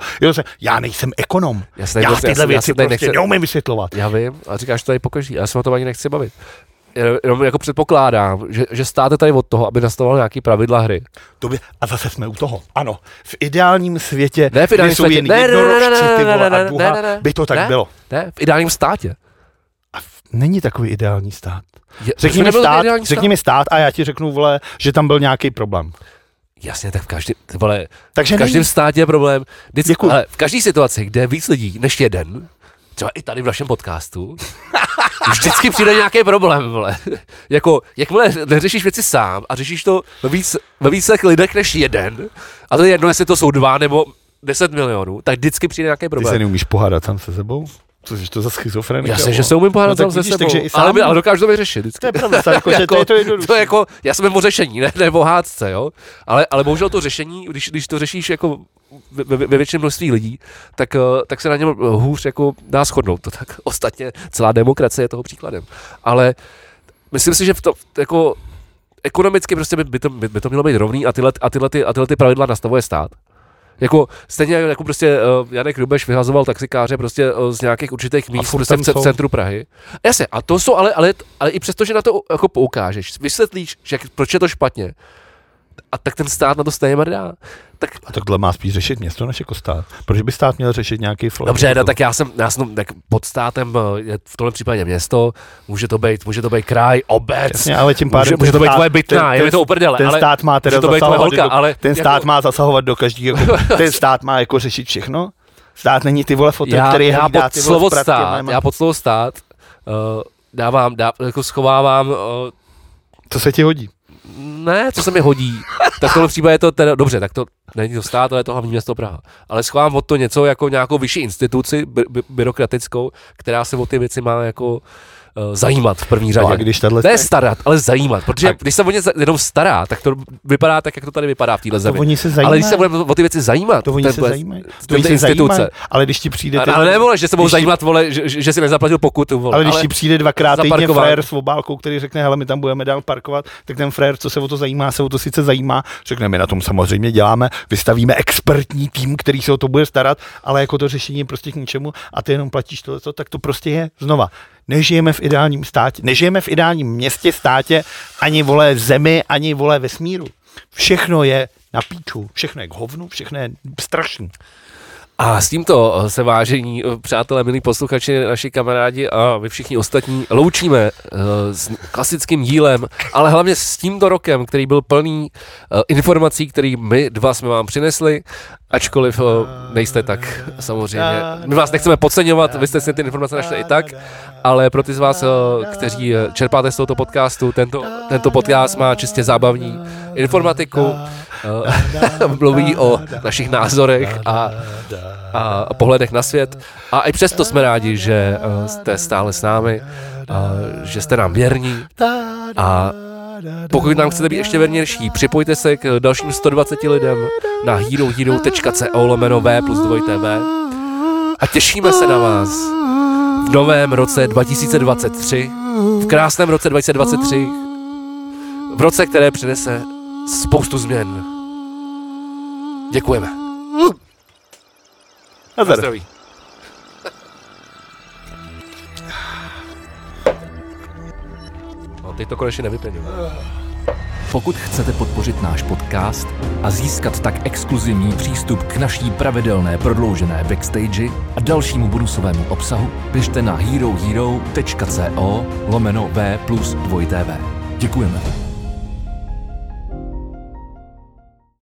Já nejsem ekonom. Já, já prostě, tyhle já věci já prostě nechci... neumím vysvětlovat. Já vím, a říkáš to tady pokaždé, já se o tom ani nechci bavit. Jenom jako předpokládám, že, že státe tady od toho, aby nastavoval nějaký pravidla hry. To by, a zase jsme u toho. Ano, v ideálním světě, ne, v ideálním světě. Jen ne, jednorožci, ty vole, a dluha, ne, ne, ne, by to tak ne, bylo. Ne, v ideálním státě. A v, není takový ideální stát. Je, řekni, mi stát, ideální řekni stát? mi stát a já ti řeknu, vole, že tam byl nějaký problém. Jasně, tak v, každý, vole, Takže v každém není. státě je problém. Vždycky, ale v každé situaci, kde je víc lidí než jeden, třeba i tady v našem podcastu, vždycky přijde nějaký problém, vole. Jako, jakmile neřešíš věci sám a řešíš to ve, víc, ve více lidech než jeden, a to je jedno, jestli to jsou dva nebo deset milionů, tak vždycky přijde nějaký problém. Ty se neumíš pohádat sám se sebou? Což je to za schizofrenika? Já se, že se umím pohádat no, sám se sebou, ale, ale dokážu to vyřešit vždycky. To je pravda, jako, že to je to jednodušší. To je jako, já jsem o řešení, ne, ne o hádce, jo? Ale, ale bohužel to řešení, když, když to řešíš jako ve většině množství lidí, tak, tak se na něm hůř jako dá shodnout. To tak ostatně celá demokracie je toho příkladem. Ale myslím si, že v to, jako ekonomicky prostě by, by, to, by to mělo být rovný a tyhle, a tyhle, ty, a tyhle ty pravidla nastavuje stát. Jako stejně jako prostě uh, Janek Rubeš vyhazoval taxikáře prostě uh, z nějakých určitých míst prostě v c- centru Prahy. Jasně, a to jsou ale, ale, ale i přesto, že na to jako poukážeš, vysvětlíš, že jak, proč je to špatně, a tak ten stát na to stejně mrdá. Tak... A takhle má spíš řešit město než jako stát. Proč by stát měl řešit nějaký flot? Dobře, no, tak já jsem, já jsem tak pod státem je v tomhle případě město, může to být, může to být kraj, obec, jasně, ale tím pádem může, může to být tvoje bytná, je to uprdele. Ten stát má teda zasahovat, holka, do, ale ten stát jako... má zasahovat do každý, jako, ten stát má jako řešit všechno. Stát není ty vole fotr, který hlídá ty vole v stát, já pod slovo stát uh, dávám, dá, jako schovávám. Uh, co se ti hodí? Ne, co se mi hodí, tak v tomhle případě je to teda, dobře, tak to není to stát, ale je to hlavní město Praha. Ale schovám od to něco jako nějakou vyšší instituci by, by, byrokratickou, která se o ty věci má jako uh, zajímat v první řadě. No a když tato... Ne starat, ale zajímat, protože a... když se o ně jenom stará, tak to vypadá tak, jak to tady vypadá v téhle zemi. Oni se zajímají. Ale když se budeme o ty věci zajímat, to oni se zajímají. To se instituce. Zajímají, ale když ti přijde... Ten... Ale nevole, že se budou zajímat, vole, že, že si nezaplatil pokutu, vole. Ale když ale ti přijde dvakrát týdně frajer s obálkou, který řekne, hele, my tam budeme dál parkovat, tak ten frajer, co se o to zajímá, se o to sice zajímá, řekne, my na tom samozřejmě děláme, vystavíme expertní tým, který se o to bude starat, ale jako to řešení je prostě k ničemu a ty jenom platíš tohleto, tak to prostě je znova. Nežijeme v ideálním státě, nežijeme v ideálním městě, státě, ani vole zemi, ani vole vesmíru. Všechno je na píču, všechno je k hovnu, všechno je strašný. A s tímto se, vážení přátelé, milí posluchači, naši kamarádi a vy všichni ostatní loučíme s klasickým dílem, ale hlavně s tímto rokem, který byl plný informací, který my dva jsme vám přinesli, ačkoliv nejste tak samozřejmě. My vás nechceme podceňovat, vy jste si ty informace našli i tak, ale pro ty z vás, kteří čerpáte z tohoto podcastu, tento, tento podcast má čistě zábavní informatiku, mluví o našich názorech a, a pohledech na svět. A i přesto jsme rádi, že jste stále s námi, že jste nám věrní. A pokud nám chcete být ještě věrnější, připojte se k dalším sto dvaceti lidem na herohero tečka co lomeno v plus dvojtv. A těšíme se na vás v novém roce dva tisíce dvacet tři, v krásném roce dva tisíce dvacet tři, v roce, které přinese spoustu změn. Děkujeme. Nazdar. teď to konečně nevyplňuji. Pokud chcete podpořit náš podcast a získat tak exkluzivní přístup k naší pravidelné prodloužené backstage a dalšímu bonusovému obsahu, běžte na herohero tečka co lomeno B plus dvě tv. Děkujeme.